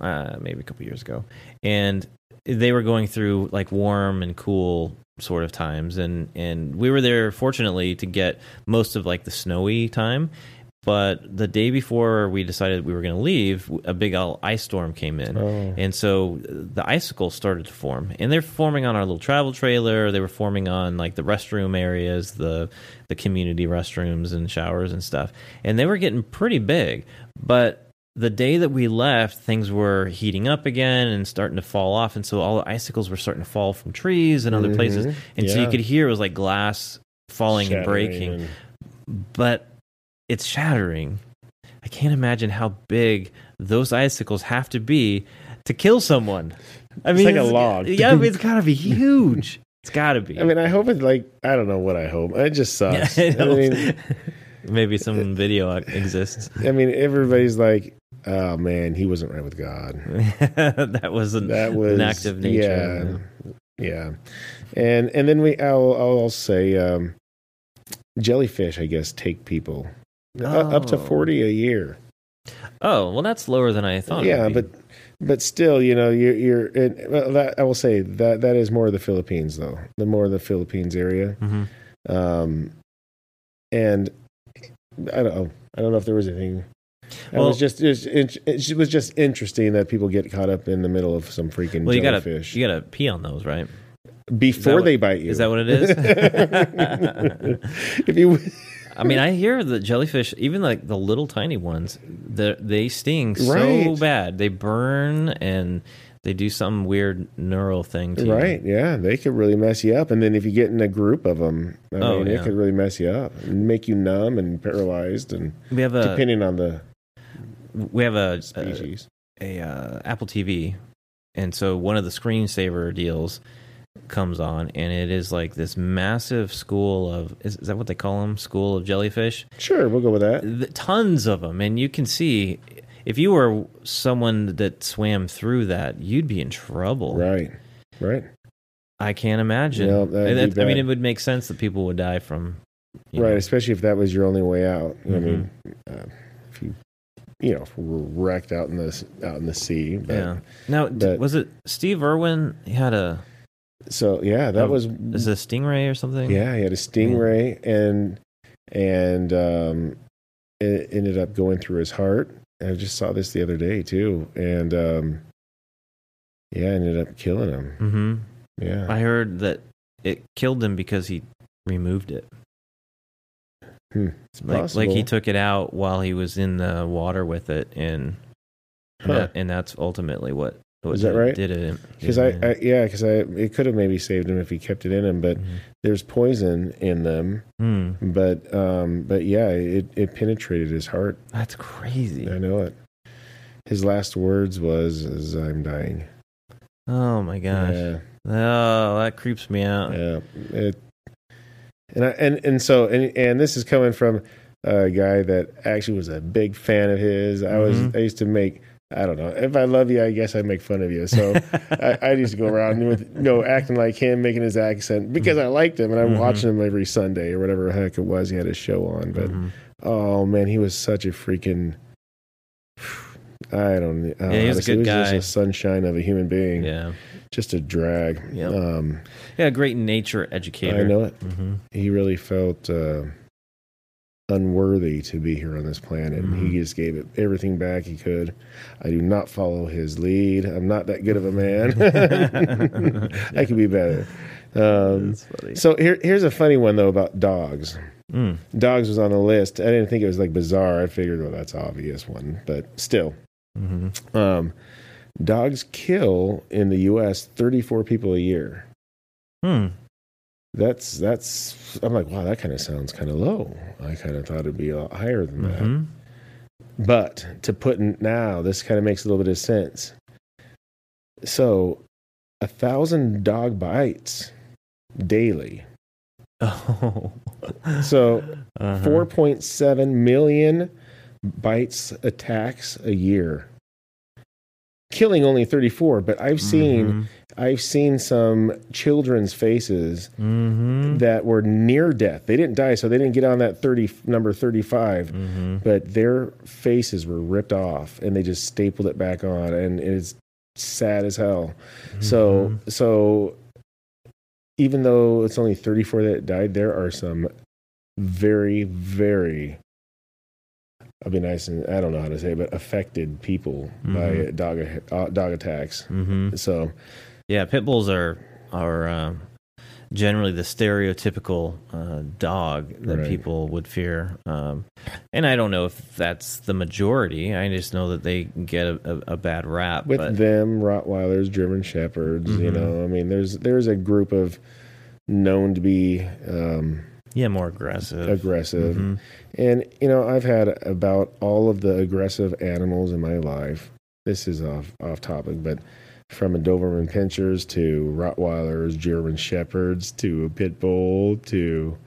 uh, maybe a couple years ago, and they were going through like warm and cool sort of times, and and we were there fortunately to get most of like the snowy time. But the day before we decided we were going to leave, a big old ice storm came in. Oh. And so the icicles started to form. And they're forming on our little travel trailer. They were forming on like the restroom areas, the the community restrooms and showers and stuff. And they were getting pretty big. But the day that we left, things were heating up again and starting to fall off. And so all the icicles were starting to fall from trees and other mm-hmm. places. And yeah. so you could hear it was like glass falling Shattering. and breaking. But... it's shattering. I can't imagine how big those icicles have to be to kill someone. I mean, it's like a log. Yeah, I mean, it's got to be huge. It's got to be. I mean, I hope it's like, I don't know what I hope. It just sucks. Yeah, it I mean, maybe some it, video exists. I mean, everybody's like, oh man, he wasn't right with God. that was an, that was, an act of nature. Yeah, yeah. And and then we, I'll, I'll say, um, jellyfish, I guess, take people oh. up to forty a year. Oh, well, that's lower than I thought. Yeah, but but still, you know, you're, you're it, well, that, I will say that that is more of the Philippines, though, the more of the Philippines area. Mm-hmm. Um, and I don't know. I don't know if there was anything. Well, it was just it was, it was just interesting that people get caught up in the middle of some freaking well, you jellyfish. Gotta, you got to pee on those, right? Before what, they bite you. Is that what it is? If you... I mean, I hear the jellyfish, even like the little tiny ones, they sting so right. bad. They burn and they do some weird neural thing to right, you. Yeah. They could really mess you up. And then if you get in a group of them, I oh, mean, yeah. it could really mess you up and make you numb and paralyzed. And we have a, depending on the we have a species. A, a uh, Apple T V. And so one of the screensaver deals comes on, and it is like this massive school of is, is that what they call them school of jellyfish? Sure, we'll go with that. The, tons of them, and you can see if you were someone that swam through that, you'd be in trouble. Right right I can't imagine. No, that, I mean, it would make sense that people would die from right know. Especially if that was your only way out. Mm-hmm. I mean, uh, if you you know, were wrecked out in the out in the sea. But, yeah now but, was it Steve Irwin? He had a So yeah, that oh, was is it a stingray or something? Yeah, he had a stingray, yeah. and and um, it ended up going through his heart. And I just saw this the other day too, and um, yeah, ended up killing him. Mm-hmm. Yeah, I heard that it killed him because he removed it. Hmm. It's like, like he took it out while he was in the water with it, and huh. that, and that's ultimately what. Is that right? Did it? Because I, I, yeah, because I, it could have maybe saved him if he kept it in him. But mm-hmm. there's poison in them. Mm. But, um, but yeah, it, it penetrated his heart. That's crazy. I know it. His last words was, "As I'm dying." Oh my gosh! Yeah. Oh, that creeps me out. Yeah. It, and I, and and so and and this is coming from a guy that actually was a big fan of his. I was mm-hmm. I used to make. I don't know. If I love you, I guess I make fun of you. So I, I used to go around with, you know, acting like him, making his accent because I liked him and I'm mm-hmm. watching him every Sunday or whatever the heck it was. He had his show on, but mm-hmm. oh man, he was such a freaking. I don't know. Yeah, he was honestly, a good guy. He was just a sunshine of a human being. Yeah, just a drag. Yeah, um, yeah, a great nature educator. I know it. Mm-hmm. He really felt. Uh, unworthy to be here on this planet. Mm-hmm. He just gave it everything back he could. I do not follow his lead. I'm not that good of a man. I could be better. Um, so here, here's a funny one though about dogs. Mm. Dogs was on the list. I didn't think it was like bizarre. I figured, well, that's an obvious one, but still. Mm-hmm. Um, dogs kill in the U S thirty-four people a year. Hmm. That's, that's, I'm like, wow, that kind of sounds kind of low. I kind of thought it'd be a lot higher than mm-hmm. that. But to put in now, this kind of makes a little bit of sense. So a thousand dog bites daily. Oh. So uh-huh. four point seven million bites, attacks a year. Killing only thirty-four, but I've seen mm-hmm. I've seen some children's faces mm-hmm. that were near death. They didn't die, so they didn't get on that thirty number thirty-five, mm-hmm. but their faces were ripped off and they just stapled it back on, and it's sad as hell. Mm-hmm. So so even though it's only thirty-four that died, there are some very, very I'll be nice and I don't know how to say it, but affected people mm-hmm. by dog uh, dog attacks. Mm-hmm. So, yeah, pit bulls are are um, generally the stereotypical uh, dog that right. people would fear. Um, and I don't know if that's the majority. I just know that they get a, a, a bad rap. With but... them, Rottweilers, German Shepherds. Mm-hmm. You know, I mean, there's there's a group of known to be um, Yeah, more aggressive. Aggressive. Mm-hmm. And, you know, I've had about all of the aggressive animals in my life. This is off, off topic, but from a Doberman Pinschers to Rottweilers, German Shepherds, to a Pit Bull, to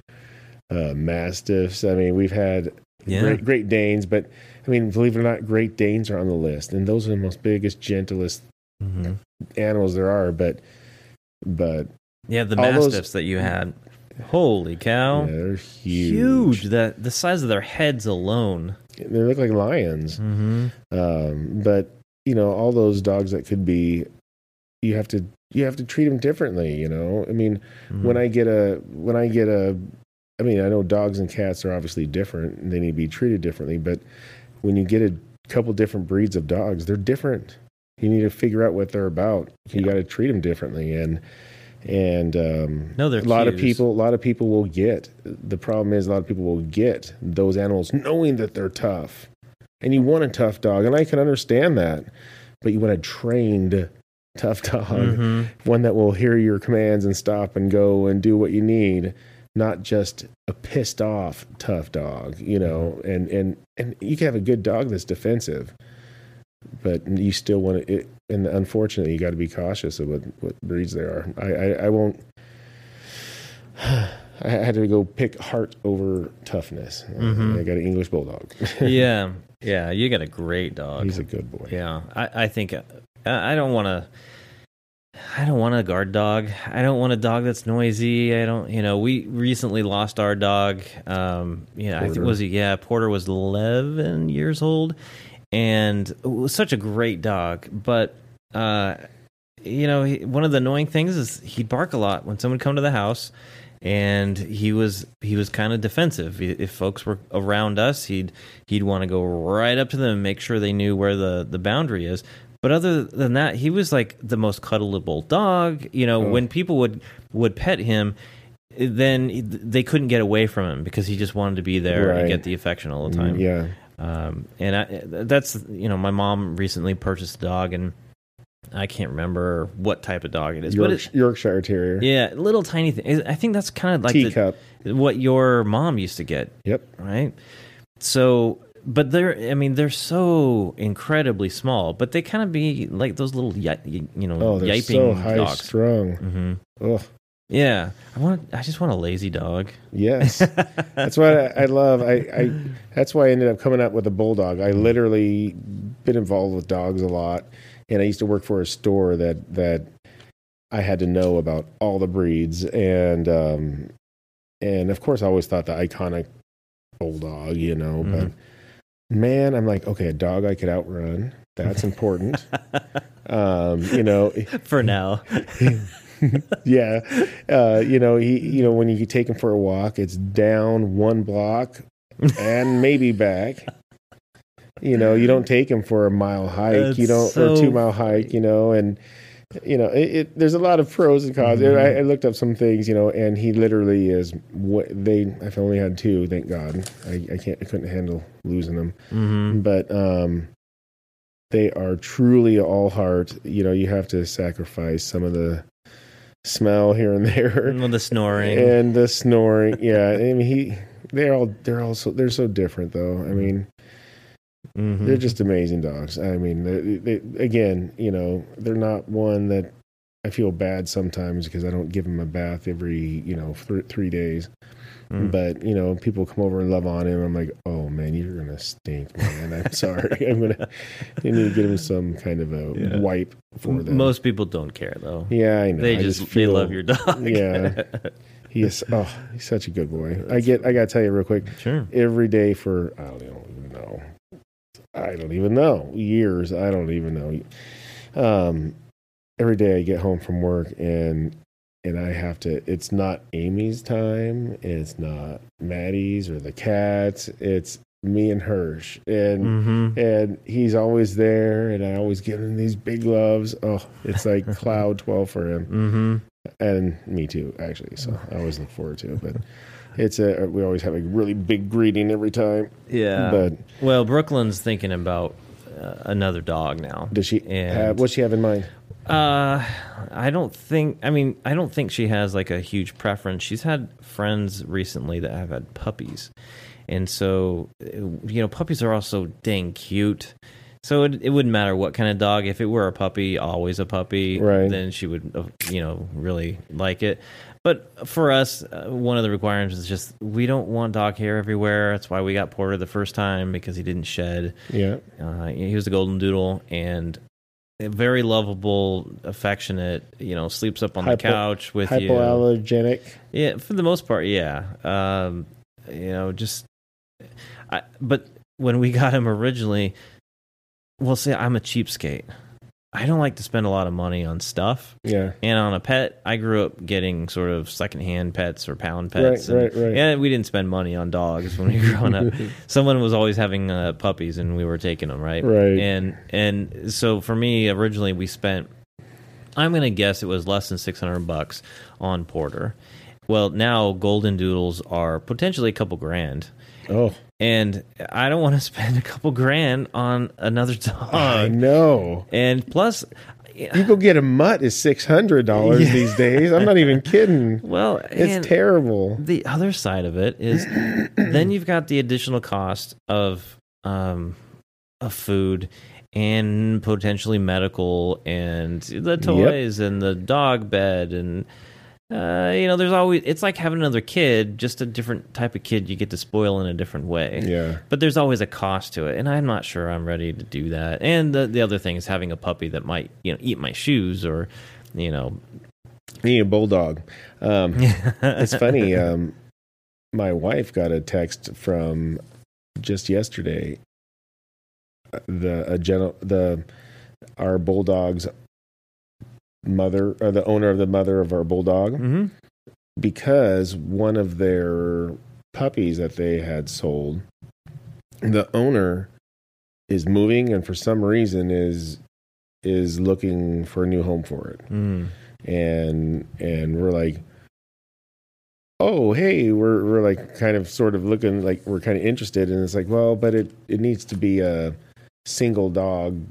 uh, Mastiffs. I mean, we've had yeah. great, great Danes, but, I mean, believe it or not, Great Danes are on the list. And those are the most biggest, gentlest mm-hmm. animals there are. But, but... Yeah, the Mastiffs those, that you had... Holy cow! Yeah, they're huge. Huge. That the size of their heads alone. They look like lions. Mm-hmm. Um, but you know, all those dogs that could be, you have to you have to treat them differently. You know, I mean, mm-hmm. when I get a when I get a, I mean, I know dogs and cats are obviously different and they need to be treated differently. But when you get a couple different breeds of dogs, they're different. You need to figure out what they're about. You yeah. got to treat them differently. And. And um, no, a lot cues. of people, a lot of people will get, the problem is a lot of people will get those animals knowing that they're tough, and you want a tough dog. And I can understand that, but you want a trained tough dog, mm-hmm. one that will hear your commands and stop and go and do what you need. Not just a pissed off tough dog, you know, mm-hmm. and, and, and you can have a good dog that's defensive, but you still want to, it, and unfortunately, you got to be cautious of what, what breeds there are. I, I, I won't, I had to go pick heart over toughness. Mm-hmm. I got an English bulldog. yeah. Yeah. You got a great dog. He's a good boy. Yeah. I, I think, I, I don't want to, I don't want a guard dog. I don't want a dog that's noisy. I don't, you know, we recently lost our dog. Um, yeah. Porter. I think was he? Yeah. Porter was eleven years old. And it was such a great dog, but uh, you know, he, one of the annoying things is he'd bark a lot when someone come to the house, and he was he was kind of defensive. If folks were around us, he'd he'd want to go right up to them and make sure they knew where the, the boundary is. But other than that, he was like the most cuddleable dog. You know, oh. when people would would pet him, then they couldn't get away from him because he just wanted to be there right. and get the affection all the time. Yeah. Um, and I, that's, you know, my mom recently purchased a dog, and I can't remember what type of dog it is. York, but it, Yorkshire Terrier. Yeah, little tiny thing. I think that's kind of like teacup. The, what your mom used to get. Yep. Right? So, but they're, I mean, they're so incredibly small, but they kind of be like those little, y- you know, oh, they're yiping so high dogs. Strung. Mm-hmm. Ugh. Yeah, I want. I just want a lazy dog. Yes, that's what I, I love. I, I that's why I ended up coming up with a bulldog. I literally been involved with dogs a lot, and I used to work for a store that that I had to know about all the breeds, and um, and of course I always thought the iconic bulldog, you know. Mm-hmm. But man, I'm like, okay, a dog I could outrun. That's important, um, you know. For now. yeah. Uh, you know, he, you know, when you take him for a walk, it's down one block and maybe back. You know, you don't take him for a mile hike, That's you don't, so or two mile hike, you know, and, you know, it, it, there's a lot of pros and cons. Mm-hmm. I, I looked up some things, you know, and he literally is what they, I've only had two, thank God. I, I can't, I couldn't handle losing them. Mm-hmm. But, um, they are truly all heart. You know, you have to sacrifice some of the smell here and there, and well, the snoring and the snoring. Yeah, I mean, he, they're all, they're all so, they're so different though. I mean, mm-hmm. they're just amazing dogs. I mean, they, they, again, you know, they're not one that I feel bad sometimes because I don't give them a bath every, you know, th- three days. Mm. But, you know, people come over and love on him. I'm like, oh, man, you're going to stink, man. I'm sorry. I'm going to need to get him some kind of a yeah. wipe for them. Most people don't care, though. Yeah, I know. They I just, just feel, they love your dog. yeah. He is, oh, he's such a good boy. I get, I got to tell you real quick. Sure. Every day for, I don't even know. I don't even know. Years. I don't even know. Um, every day I get home from work and... And I have to, it's not Amy's time. It's not Maddie's or the cats. It's me and Hirsch. And mm-hmm. and he's always there. And I always give him these big loves. Oh, it's like cloud twelve for him. Mm-hmm. And me too, actually. So I always look forward to it. But it's a, we always have a really big greeting every time. Yeah. But well, Brooklyn's thinking about uh, another dog now. Does she have, what's she have in mind? Uh, I don't think, I mean, I don't think she has like a huge preference. She's had friends recently that have had puppies. And so, you know, puppies are also dang cute. So it, it wouldn't matter what kind of dog. If it were a puppy, always a puppy, right, then she would, you know, really like it. But for us, uh, one of the requirements is just we don't want dog hair everywhere. That's why we got Porter the first time, because he didn't shed. Yeah, uh, he was a golden doodle and very lovable, affectionate. You know, sleeps up on Hypo, the couch with hypoallergenic. you. Hypoallergenic. Yeah, for the most part, yeah. Um, you know, just. I, but when we got him originally, well, see, I'm a cheapskate. I don't like to spend a lot of money on stuff. Yeah. And on a pet, I grew up getting sort of secondhand pets or pound pets. Right, and, right, right. And we didn't spend money on dogs when we were growing up. Someone was always having uh, puppies and we were taking them, right? Right. And, and so for me, originally we spent, I'm going to guess it was less than six hundred bucks on Porter. Well, now golden doodles are potentially a couple grand. Oh. And I don't want to spend a couple grand on another dog. I know. And plus, you go get a mutt is six hundred dollars yeah. these days. I'm not even kidding. Well, it's terrible. The other side of it is then you've got the additional cost of um, of food and potentially medical and the toys yep. and the dog bed and Uh, you know, there's always, it's like having another kid, just a different type of kid you get to spoil in a different way. Yeah. But there's always a cost to it. And I'm not sure I'm ready to do that. And the, the other thing is having a puppy that might, you know, eat my shoes or, you know. You need a bulldog. Um, it's funny. Um, my wife got a text from just yesterday. The, a gen- the, our bulldog's mother, or the owner of the mother of our bulldog, mm-hmm. because one of their puppies that they had sold, the owner is moving and for some reason is is looking for a new home for it. Mm. And and we're like, oh hey, we're we're like kind of sort of looking like we're kind of interested, and it's like, well, but it it needs to be a single dog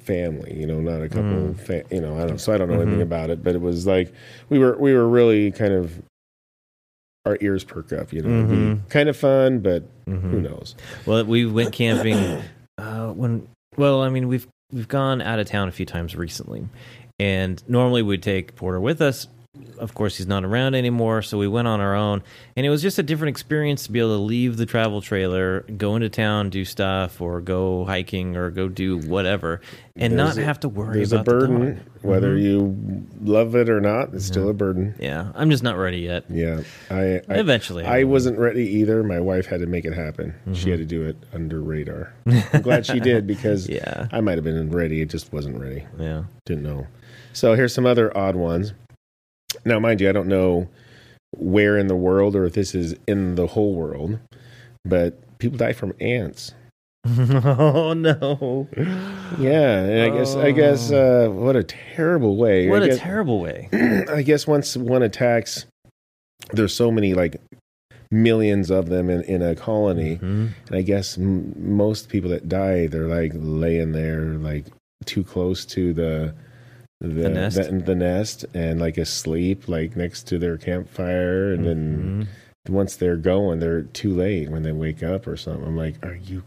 family, you know, not a couple mm. of fa- you know, I don't so I don't know mm-hmm. anything about it, but it was like we were we were really kind of, our ears perk up, you know, mm-hmm. it'd be kind of fun, but mm-hmm. who knows. Well, we went camping uh when well I mean we've we've gone out of town a few times recently, and normally we'd take Porter with us. Of course, he's not around anymore, so we went on our own, and it was just a different experience to be able to leave the travel trailer, go into town, do stuff, or go hiking, or go do whatever, and there's not a, have to worry there's about a burden, the dog. Whether mm-hmm. you love it or not, it's yeah. still a burden. Yeah, I'm just not ready yet. Yeah, I, I eventually. I, I wasn't ready either. My wife had to make it happen. Mm-hmm. She had to do it under radar. I'm glad she did, because yeah. I might have been ready. It just wasn't ready. Yeah, didn't know. So here's some other odd ones. Now, mind you, I don't know where in the world or if this is in the whole world, but people die from ants. Oh no! Yeah, and I guess oh. I guess uh, what a terrible way. What I a guess, terrible way. I guess once one attacks, there's so many like millions of them in, in a colony, mm-hmm. and I guess m- most people that die, they're like laying there like too close to the. The, the, nest. The, the nest and like asleep like next to their campfire, and mm-hmm. then once they're going, they're too late when they wake up or something. I'm like, are you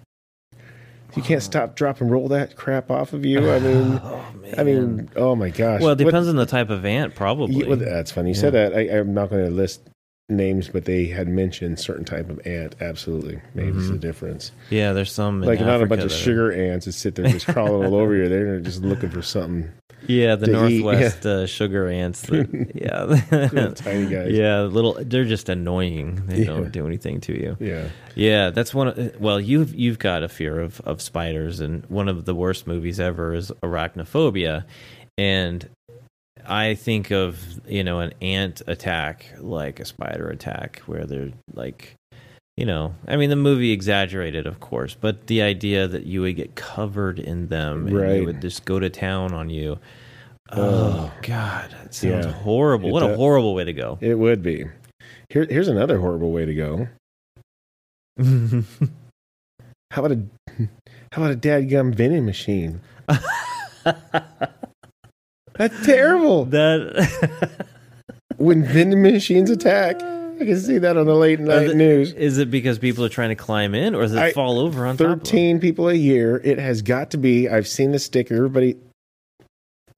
you can't stop, drop, and roll that crap off of you? I mean, oh, I mean, oh my gosh. Well, it depends what, on the type of ant, probably. Yeah, well, that's funny you yeah. said that. I, I'm not going to list names, but they had mentioned certain type of ant. Absolutely, maybe mm-hmm. it's the difference. Yeah, there's some like in not Africa a bunch of sugar are... ants that sit there just crawling all over you. They're just looking for something. Yeah, the northwest yeah. Uh, sugar ants. That, yeah, little tiny guys. Yeah, little. They're just annoying. They yeah. don't do anything to you. Yeah, yeah. That's one. Of, well, you've you've got a fear of of spiders, and one of the worst movies ever is Arachnophobia, and I think of, you know, an ant attack like a spider attack, where they're like, you know, I mean, the movie exaggerated, of course, but the idea that you would get covered in them and right. they would just go to town on you. Oh, oh God, that sounds yeah. horrible. It what does. A horrible way to go. It would be. Here, here's another horrible way to go. How about a how about a dadgum vending machine? That's terrible. That when vending machines attack, I can see that on the late night the, news. Is it because people are trying to climb in, or does it I, fall over on thirteen top thirteen people a year. It has got to be. I've seen the sticker. Everybody,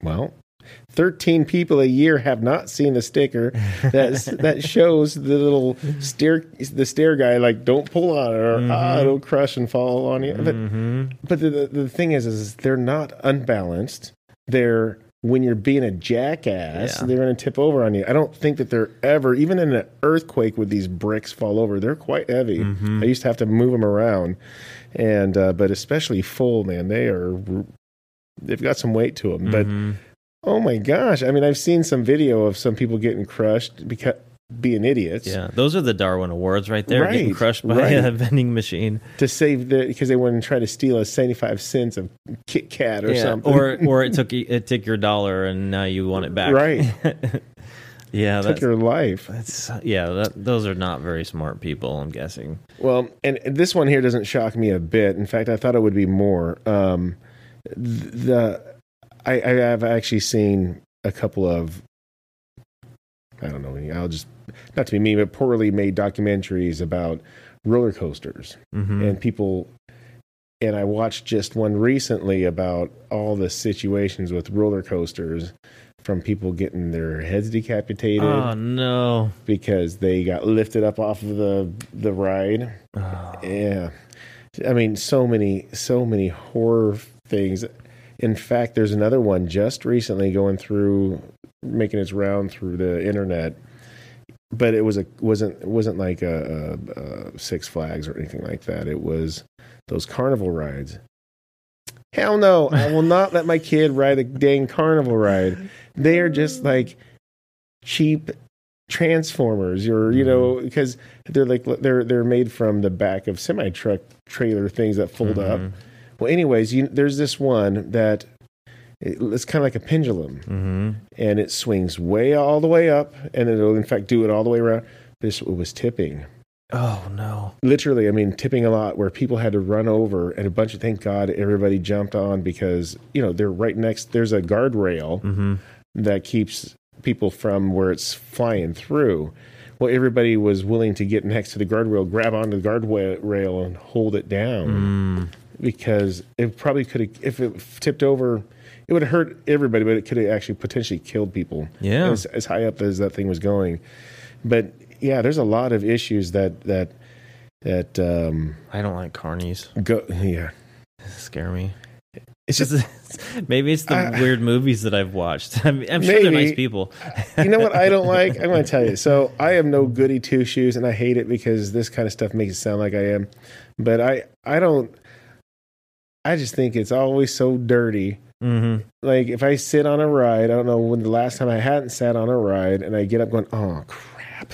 well, thirteen people a year have not seen the sticker that's, that shows the little stair, the stair guy, like, don't pull on it, or mm-hmm. ah, it'll crush and fall on you. But, mm-hmm. but the, the, the thing is, is they're not unbalanced. They're, when you're being a jackass, yeah. they're going to tip over on you. I don't think that they're ever, even in an earthquake, would these bricks fall over. They're quite heavy. Mm-hmm. I used to have to move them around. And, uh, but especially full, man, they are, they've got some weight to them. Mm-hmm. But, oh my gosh. I mean, I've seen some video of some people getting crushed because being idiots. Yeah, those are the Darwin Awards right there, right, getting crushed by right. a vending machine. To save the, because they wouldn't try to steal us seventy-five cents of Kit Kat or yeah, something. Or or it took it took your dollar and now you want it back. Right. yeah. It that's, took your life. That's, yeah, that, those are not very smart people, I'm guessing. Well, and this one here doesn't shock me a bit. In fact, I thought it would be more. Um, the... I, I have actually seen a couple of, I don't know, I'll just, not to be mean, but poorly made documentaries about roller coasters mm-hmm. and people, and I watched just one recently about all the situations with roller coasters from people getting their heads decapitated. Oh, no. Because they got lifted up off of the, the ride. Oh. Yeah. I mean, so many, so many horror things. In fact, there's another one just recently going through, making its round through the internet, but it was a wasn't it wasn't like a, a, a Six Flags or anything like that. It was those carnival rides. Hell no! I will not let my kid ride a dang carnival ride. They are just like cheap Transformers, or you know, because they're like they're they're made from the back of semi truck trailer things that fold mm-hmm. up. Well, anyways, you, there's this one that it, it's kind of like a pendulum, mm-hmm. and it swings way all the way up, and it'll in fact do it all the way around. This it was tipping. Oh no! Literally, I mean, tipping a lot where people had to run over, and a bunch of thank God everybody jumped on because you know they're right next. There's a guardrail mm-hmm. that keeps people from where it's flying through. Well, everybody was willing to get next to the guardrail, grab onto the guardrail, and hold it down. Mm. Because it probably could have, if it tipped over, it would have hurt everybody, but it could have actually potentially killed people. Yeah, as, as high up as that thing was going. But yeah, there's a lot of issues that that that um, I don't like carnies. Go, yeah, they scare me. It's just maybe it's the I, weird movies that I've watched. I'm, I'm sure maybe, they're nice people. You know what I don't like? I'm going to tell you. So I am no goody two shoes, and I hate it because this kind of stuff makes it sound like I am. But I I don't. I just think it's always so dirty. Mm-hmm. Like if I sit on a ride, I don't know when the last time I hadn't sat on a ride, and I get up going, "Oh crap,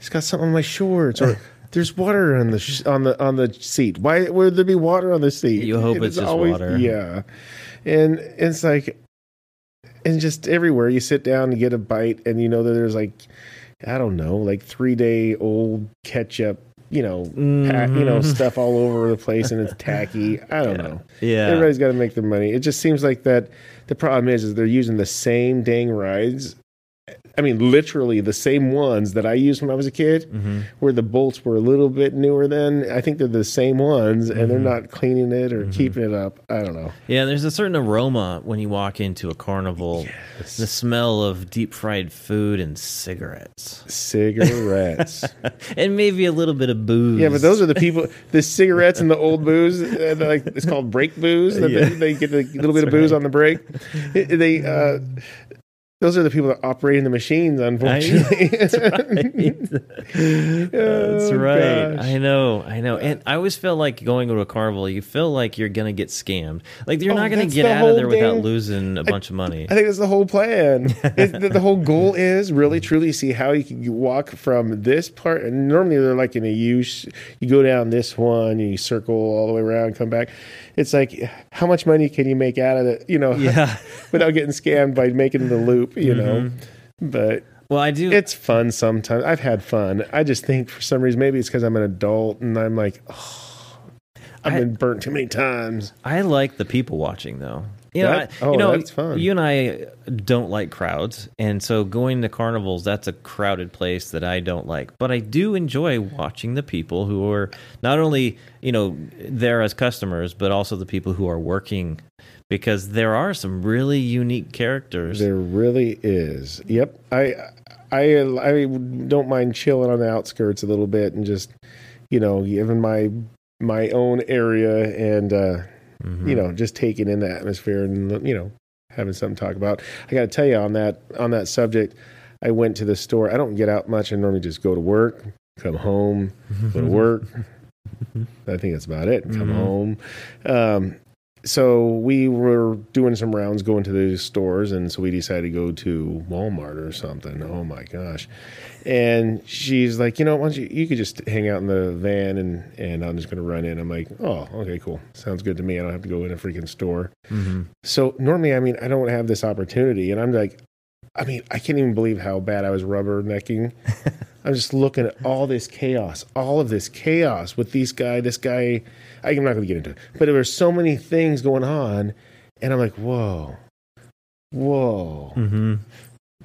it's got something on my shorts," or "There's water on the sh- on the on the seat." Why would there be water on the seat? You hope it's, it's just always, water. Yeah, and it's like, and just everywhere you sit down and get a bite, and you know that there's like, I don't know, like three day old ketchup. You know, mm-hmm. pack, you know, stuff all over the place, and it's tacky. I don't yeah. know. Yeah, everybody's got to make their money. It just seems like that. The problem is, is they're using the same dang rides. I mean, literally the same ones that I used when I was a kid, mm-hmm. where the bolts were a little bit newer then. I think they're the same ones, and mm-hmm. they're not cleaning it or mm-hmm. keeping it up. I don't know. Yeah, there's a certain aroma when you walk into a carnival. Yes. The smell of deep-fried food and cigarettes. Cigarettes. And maybe a little bit of booze. Yeah, but those are the people, the cigarettes and the old booze, like it's called break booze. Yeah. They get a little That's bit of booze right. on the break. They... Uh, Those are the people that operating the machines, unfortunately. That's right. oh, That's right. Gosh. I know. I know. And I always feel like going to a carnival, you feel like you're going to get scammed. Like, you're oh, not going to get out of there without damn, losing a I, bunch of money. I think that's the whole plan. it, the, the whole goal is really, truly see how you can walk from this part. And normally they're like in a U. You go down this one, you circle all the way around, come back. It's like, how much money can you make out of it, you know, yeah. without getting scammed by making the loop, you mm-hmm. know? But well, I do. It's fun sometimes. I've had fun. I just think for some reason, maybe it's because I'm an adult and I'm like, oh, I've I, been burnt too many times. I like the people watching, though. You know, that, I, oh, you know, that's fun. You and I don't like crowds, and so going to carnivals, that's a crowded place that I don't like. But I do enjoy watching the people who are not only, you know, there as customers, but also the people who are working, because there are some really unique characters. There really is. Yep. I I I don't mind chilling on the outskirts a little bit and just, you know, giving my my own area and uh Mm-hmm. you know, just taking in the atmosphere and, you know, having something to talk about. I got to tell you on that, on that subject, I went to the store. I don't get out much. I normally just go to work, come home, go to work. I think that's about it. Come mm-hmm. home. Um, so we were doing some rounds going to the stores, and so we decided to go to Walmart or something. Oh my gosh. And she's like, you know, why don't you, you could just hang out in the van and, and I'm just going to run in. I'm like, oh, okay, cool. Sounds good to me. I don't have to go in a freaking store. Mm-hmm. So normally, I mean, I don't have this opportunity. And I'm like, I mean, I can't even believe how bad I was rubbernecking. I'm just looking at all this chaos, all of this chaos with these guy, this guy. I'm not going to get into it, but there were so many things going on. And I'm like, whoa, whoa, mm-hmm.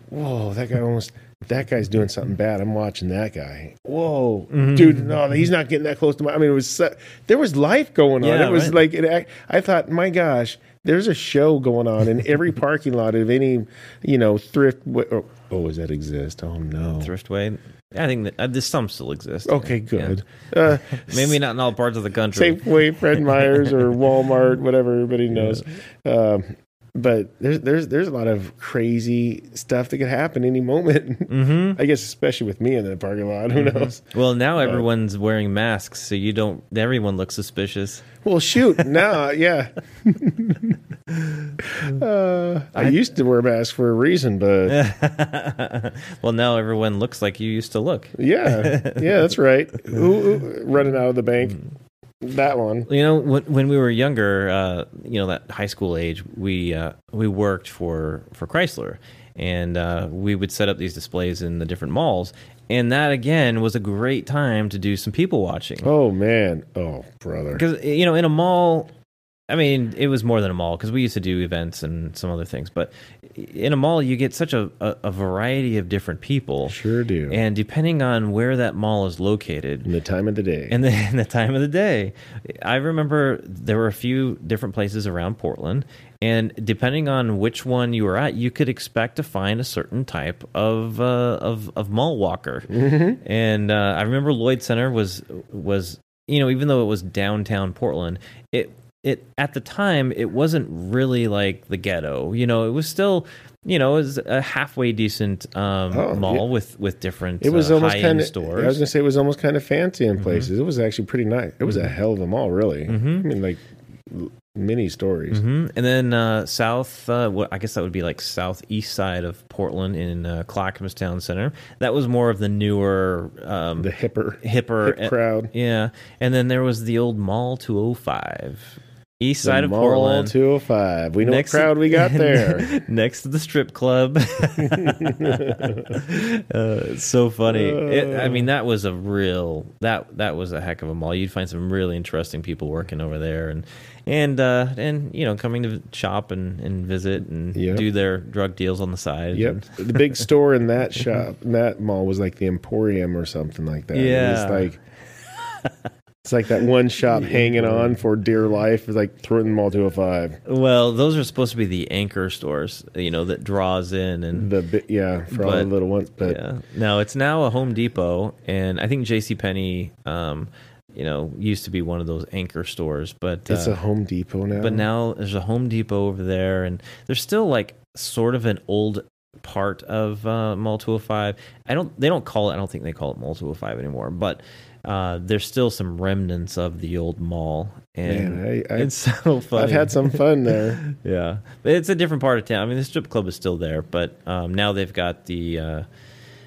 whoa, that guy almost... that guy's doing something bad. I'm watching that guy. Whoa, mm-hmm. dude, no, he's not getting that close to my... I mean, it was so, there was life going on. Yeah, it was right. like, it, I thought, my gosh, there's a show going on in every parking lot of any, you know, thrift... Or, oh, does that exist? Oh, no. Thriftway. I think that uh, this, some still exist. Okay, good. Yeah. Uh, Maybe not in all parts of the country. Safeway, Fred Meyer's, or Walmart, whatever everybody knows. Yeah. Um, But there's there's there's a lot of crazy stuff that could happen any moment. Mm-hmm. I guess especially with me in the parking lot, who mm-hmm. knows? Well, now everyone's uh, wearing masks, so you don't. Everyone looks suspicious. Well, shoot, nah, yeah. uh, I, I used to wear masks for a reason, but well, now everyone looks like you used to look. Yeah, yeah, that's right. Ooh, ooh, running out of the bank. Mm. That one. You know, when, when we were younger, uh, you know, that high school age, we uh, we worked for, for Chrysler, and uh, we would set up these displays in the different malls, and that, again, was a great time to do some people watching. Oh, man. Oh, brother. Because, you know, in a mall, I mean, it was more than a mall, because we used to do events and some other things, but in a mall, you get such a, a, a variety of different people. Sure do. And depending on where that mall is located. And the time of the day. And the, and the time of the day. I remember there were a few different places around Portland, and depending on which one you were at, you could expect to find a certain type of uh, of, of mall walker. Mm-hmm. And uh, I remember Lloyd Center was, was, you know, even though it was downtown Portland, it It at the time, it wasn't really like the ghetto. You know, it was still, you know, it was a halfway decent um, oh, mall yeah. with, with different it was uh, almost high-end kind of, stores. I was going to say it was almost kind of fancy in mm-hmm. places. It was actually pretty nice. It was mm-hmm. a hell of a mall, really. Mm-hmm. I mean, like, many stories. Mm-hmm. And then uh, south, uh, well, I guess that would be like southeast side of Portland in uh, Clackamas Town Center. That was more of the newer... Um, the hipper. Hipper. Hip crowd. Yeah. And then there was the old Mall two oh five. East side of Portland. Mall two oh five. We know next, what crowd we got there. Next to the strip club. uh, so funny. Uh, it, I mean, that was a real, that that was a heck of a mall. You'd find some really interesting people working over there and, and uh, and you know, coming to shop and, and visit and yep. do their drug deals on the side. Yep. The big store in that shop, in that mall was like the Emporium or something like that. Yeah. It was like... It's like that one shop yeah. hanging on for dear life is like throwing them all to a five. Well, those are supposed to be the anchor stores, you know, that draws in and the bi- yeah for but, all the little ones. But yeah, no, it's now a Home Depot, and I think J C Penney, um, you know, used to be one of those anchor stores, but it's uh, a Home Depot now. But now there's a Home Depot over there, and there's still like sort of an old part of uh, Mall two oh five. I don't, they don't call it. I don't think they call it Mall two oh five anymore, but. Uh, there's still some remnants of the old mall, and Man, I, I, it's so funny. I've had some fun there. yeah, but it's a different part of town. I mean, the strip club is still there, but um, now they've got the, uh,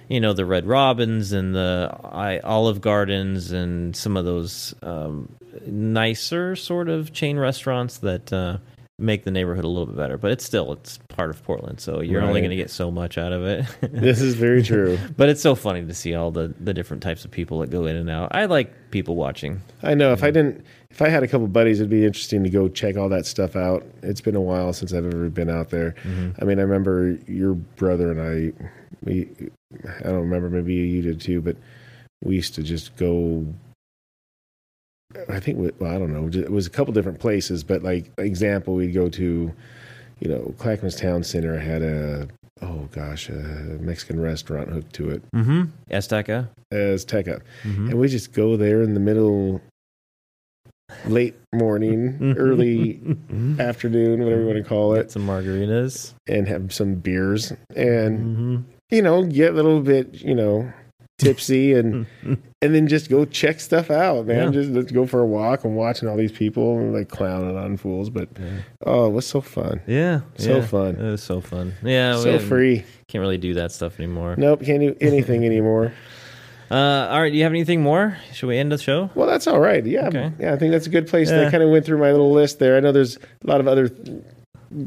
you know, the Red Robins and the I, Olive Gardens and some of those um, nicer sort of chain restaurants that uh, make the neighborhood a little bit better, but it's still, it's part of Portland, so you're right. only going to get so much out of it. This is very true. But it's so funny to see all the, the different types of people that go in and out. I like people watching. I know. If know. I didn't, if I had a couple buddies, it'd be interesting to go check all that stuff out. It's been a while since I've ever been out there. Mm-hmm. I mean, I remember your brother and I, we, I don't remember, maybe you did too, but we used to just go, I think, we, well, I don't know, it was a couple different places, but like, example, we'd go to, you know, Clackamas Town Center had a, oh gosh, a Mexican restaurant hooked to it. Mm-hmm. Azteca. Azteca. Mm-hmm. And we just go there in the middle, late morning, early afternoon, whatever you want to call it. Get some margaritas. And have some beers. And, mm-hmm. you know, get a little bit, you know, tipsy and and then just go check stuff out, man. Yeah. Just let's go for a walk and watching all these people and like clowning on fools. But yeah. oh, it was so fun. Yeah, so yeah. fun. It was so fun. Yeah, so free. Can't really do that stuff anymore. Nope, can't do anything anymore. Uh, all right, do you have anything more? Should we end the show? Well, that's all right. Yeah, okay. yeah. I think that's a good place. Yeah. I kind of went through my little list there. I know there's a lot of other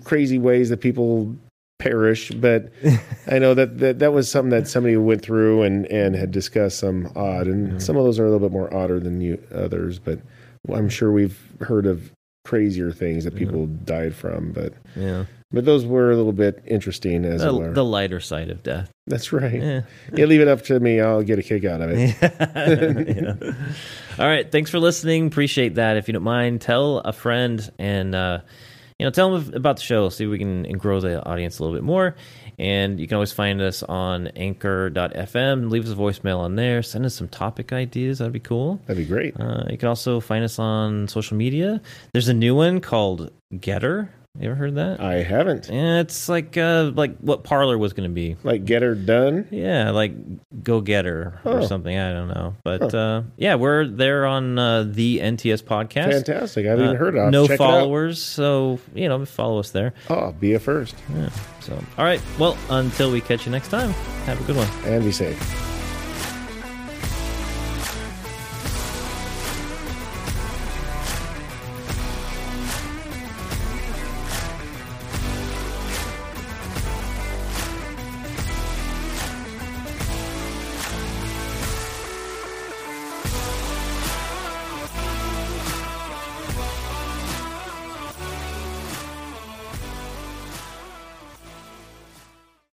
crazy ways that people perish, but I know that, that that was something that somebody went through and and had discussed some odd, and mm. some of those are a little bit more odder than you others, but I'm sure we've heard of crazier things that people yeah. died from, but yeah but those were a little bit interesting, as the, it were. The lighter side of death. That's right. Yeah. yeah, leave it up to me. I'll get a kick out of it. yeah. Yeah. All right, thanks for listening. Appreciate that. If you don't mind, tell a friend and uh you know, tell them about the show. See if we can grow the audience a little bit more. And you can always find us on anchor dot f m. Leave us a voicemail on there. Send us some topic ideas. That'd be cool. That'd be great. Uh, you can also find us on social media. There's a new one called Getter. You ever heard of that? I haven't. Yeah, it's like uh, like what Parler was going to be. Like Getter done? Yeah, like Go Getter oh. or something. I don't know. But huh. uh, yeah, we're there on uh, the N T S podcast. Fantastic. I haven't uh, even heard of it. No Check followers. It so, you know, follow us there. Oh, be a first. Yeah. So, all right. Well, until we catch you next time, have a good one. And be safe.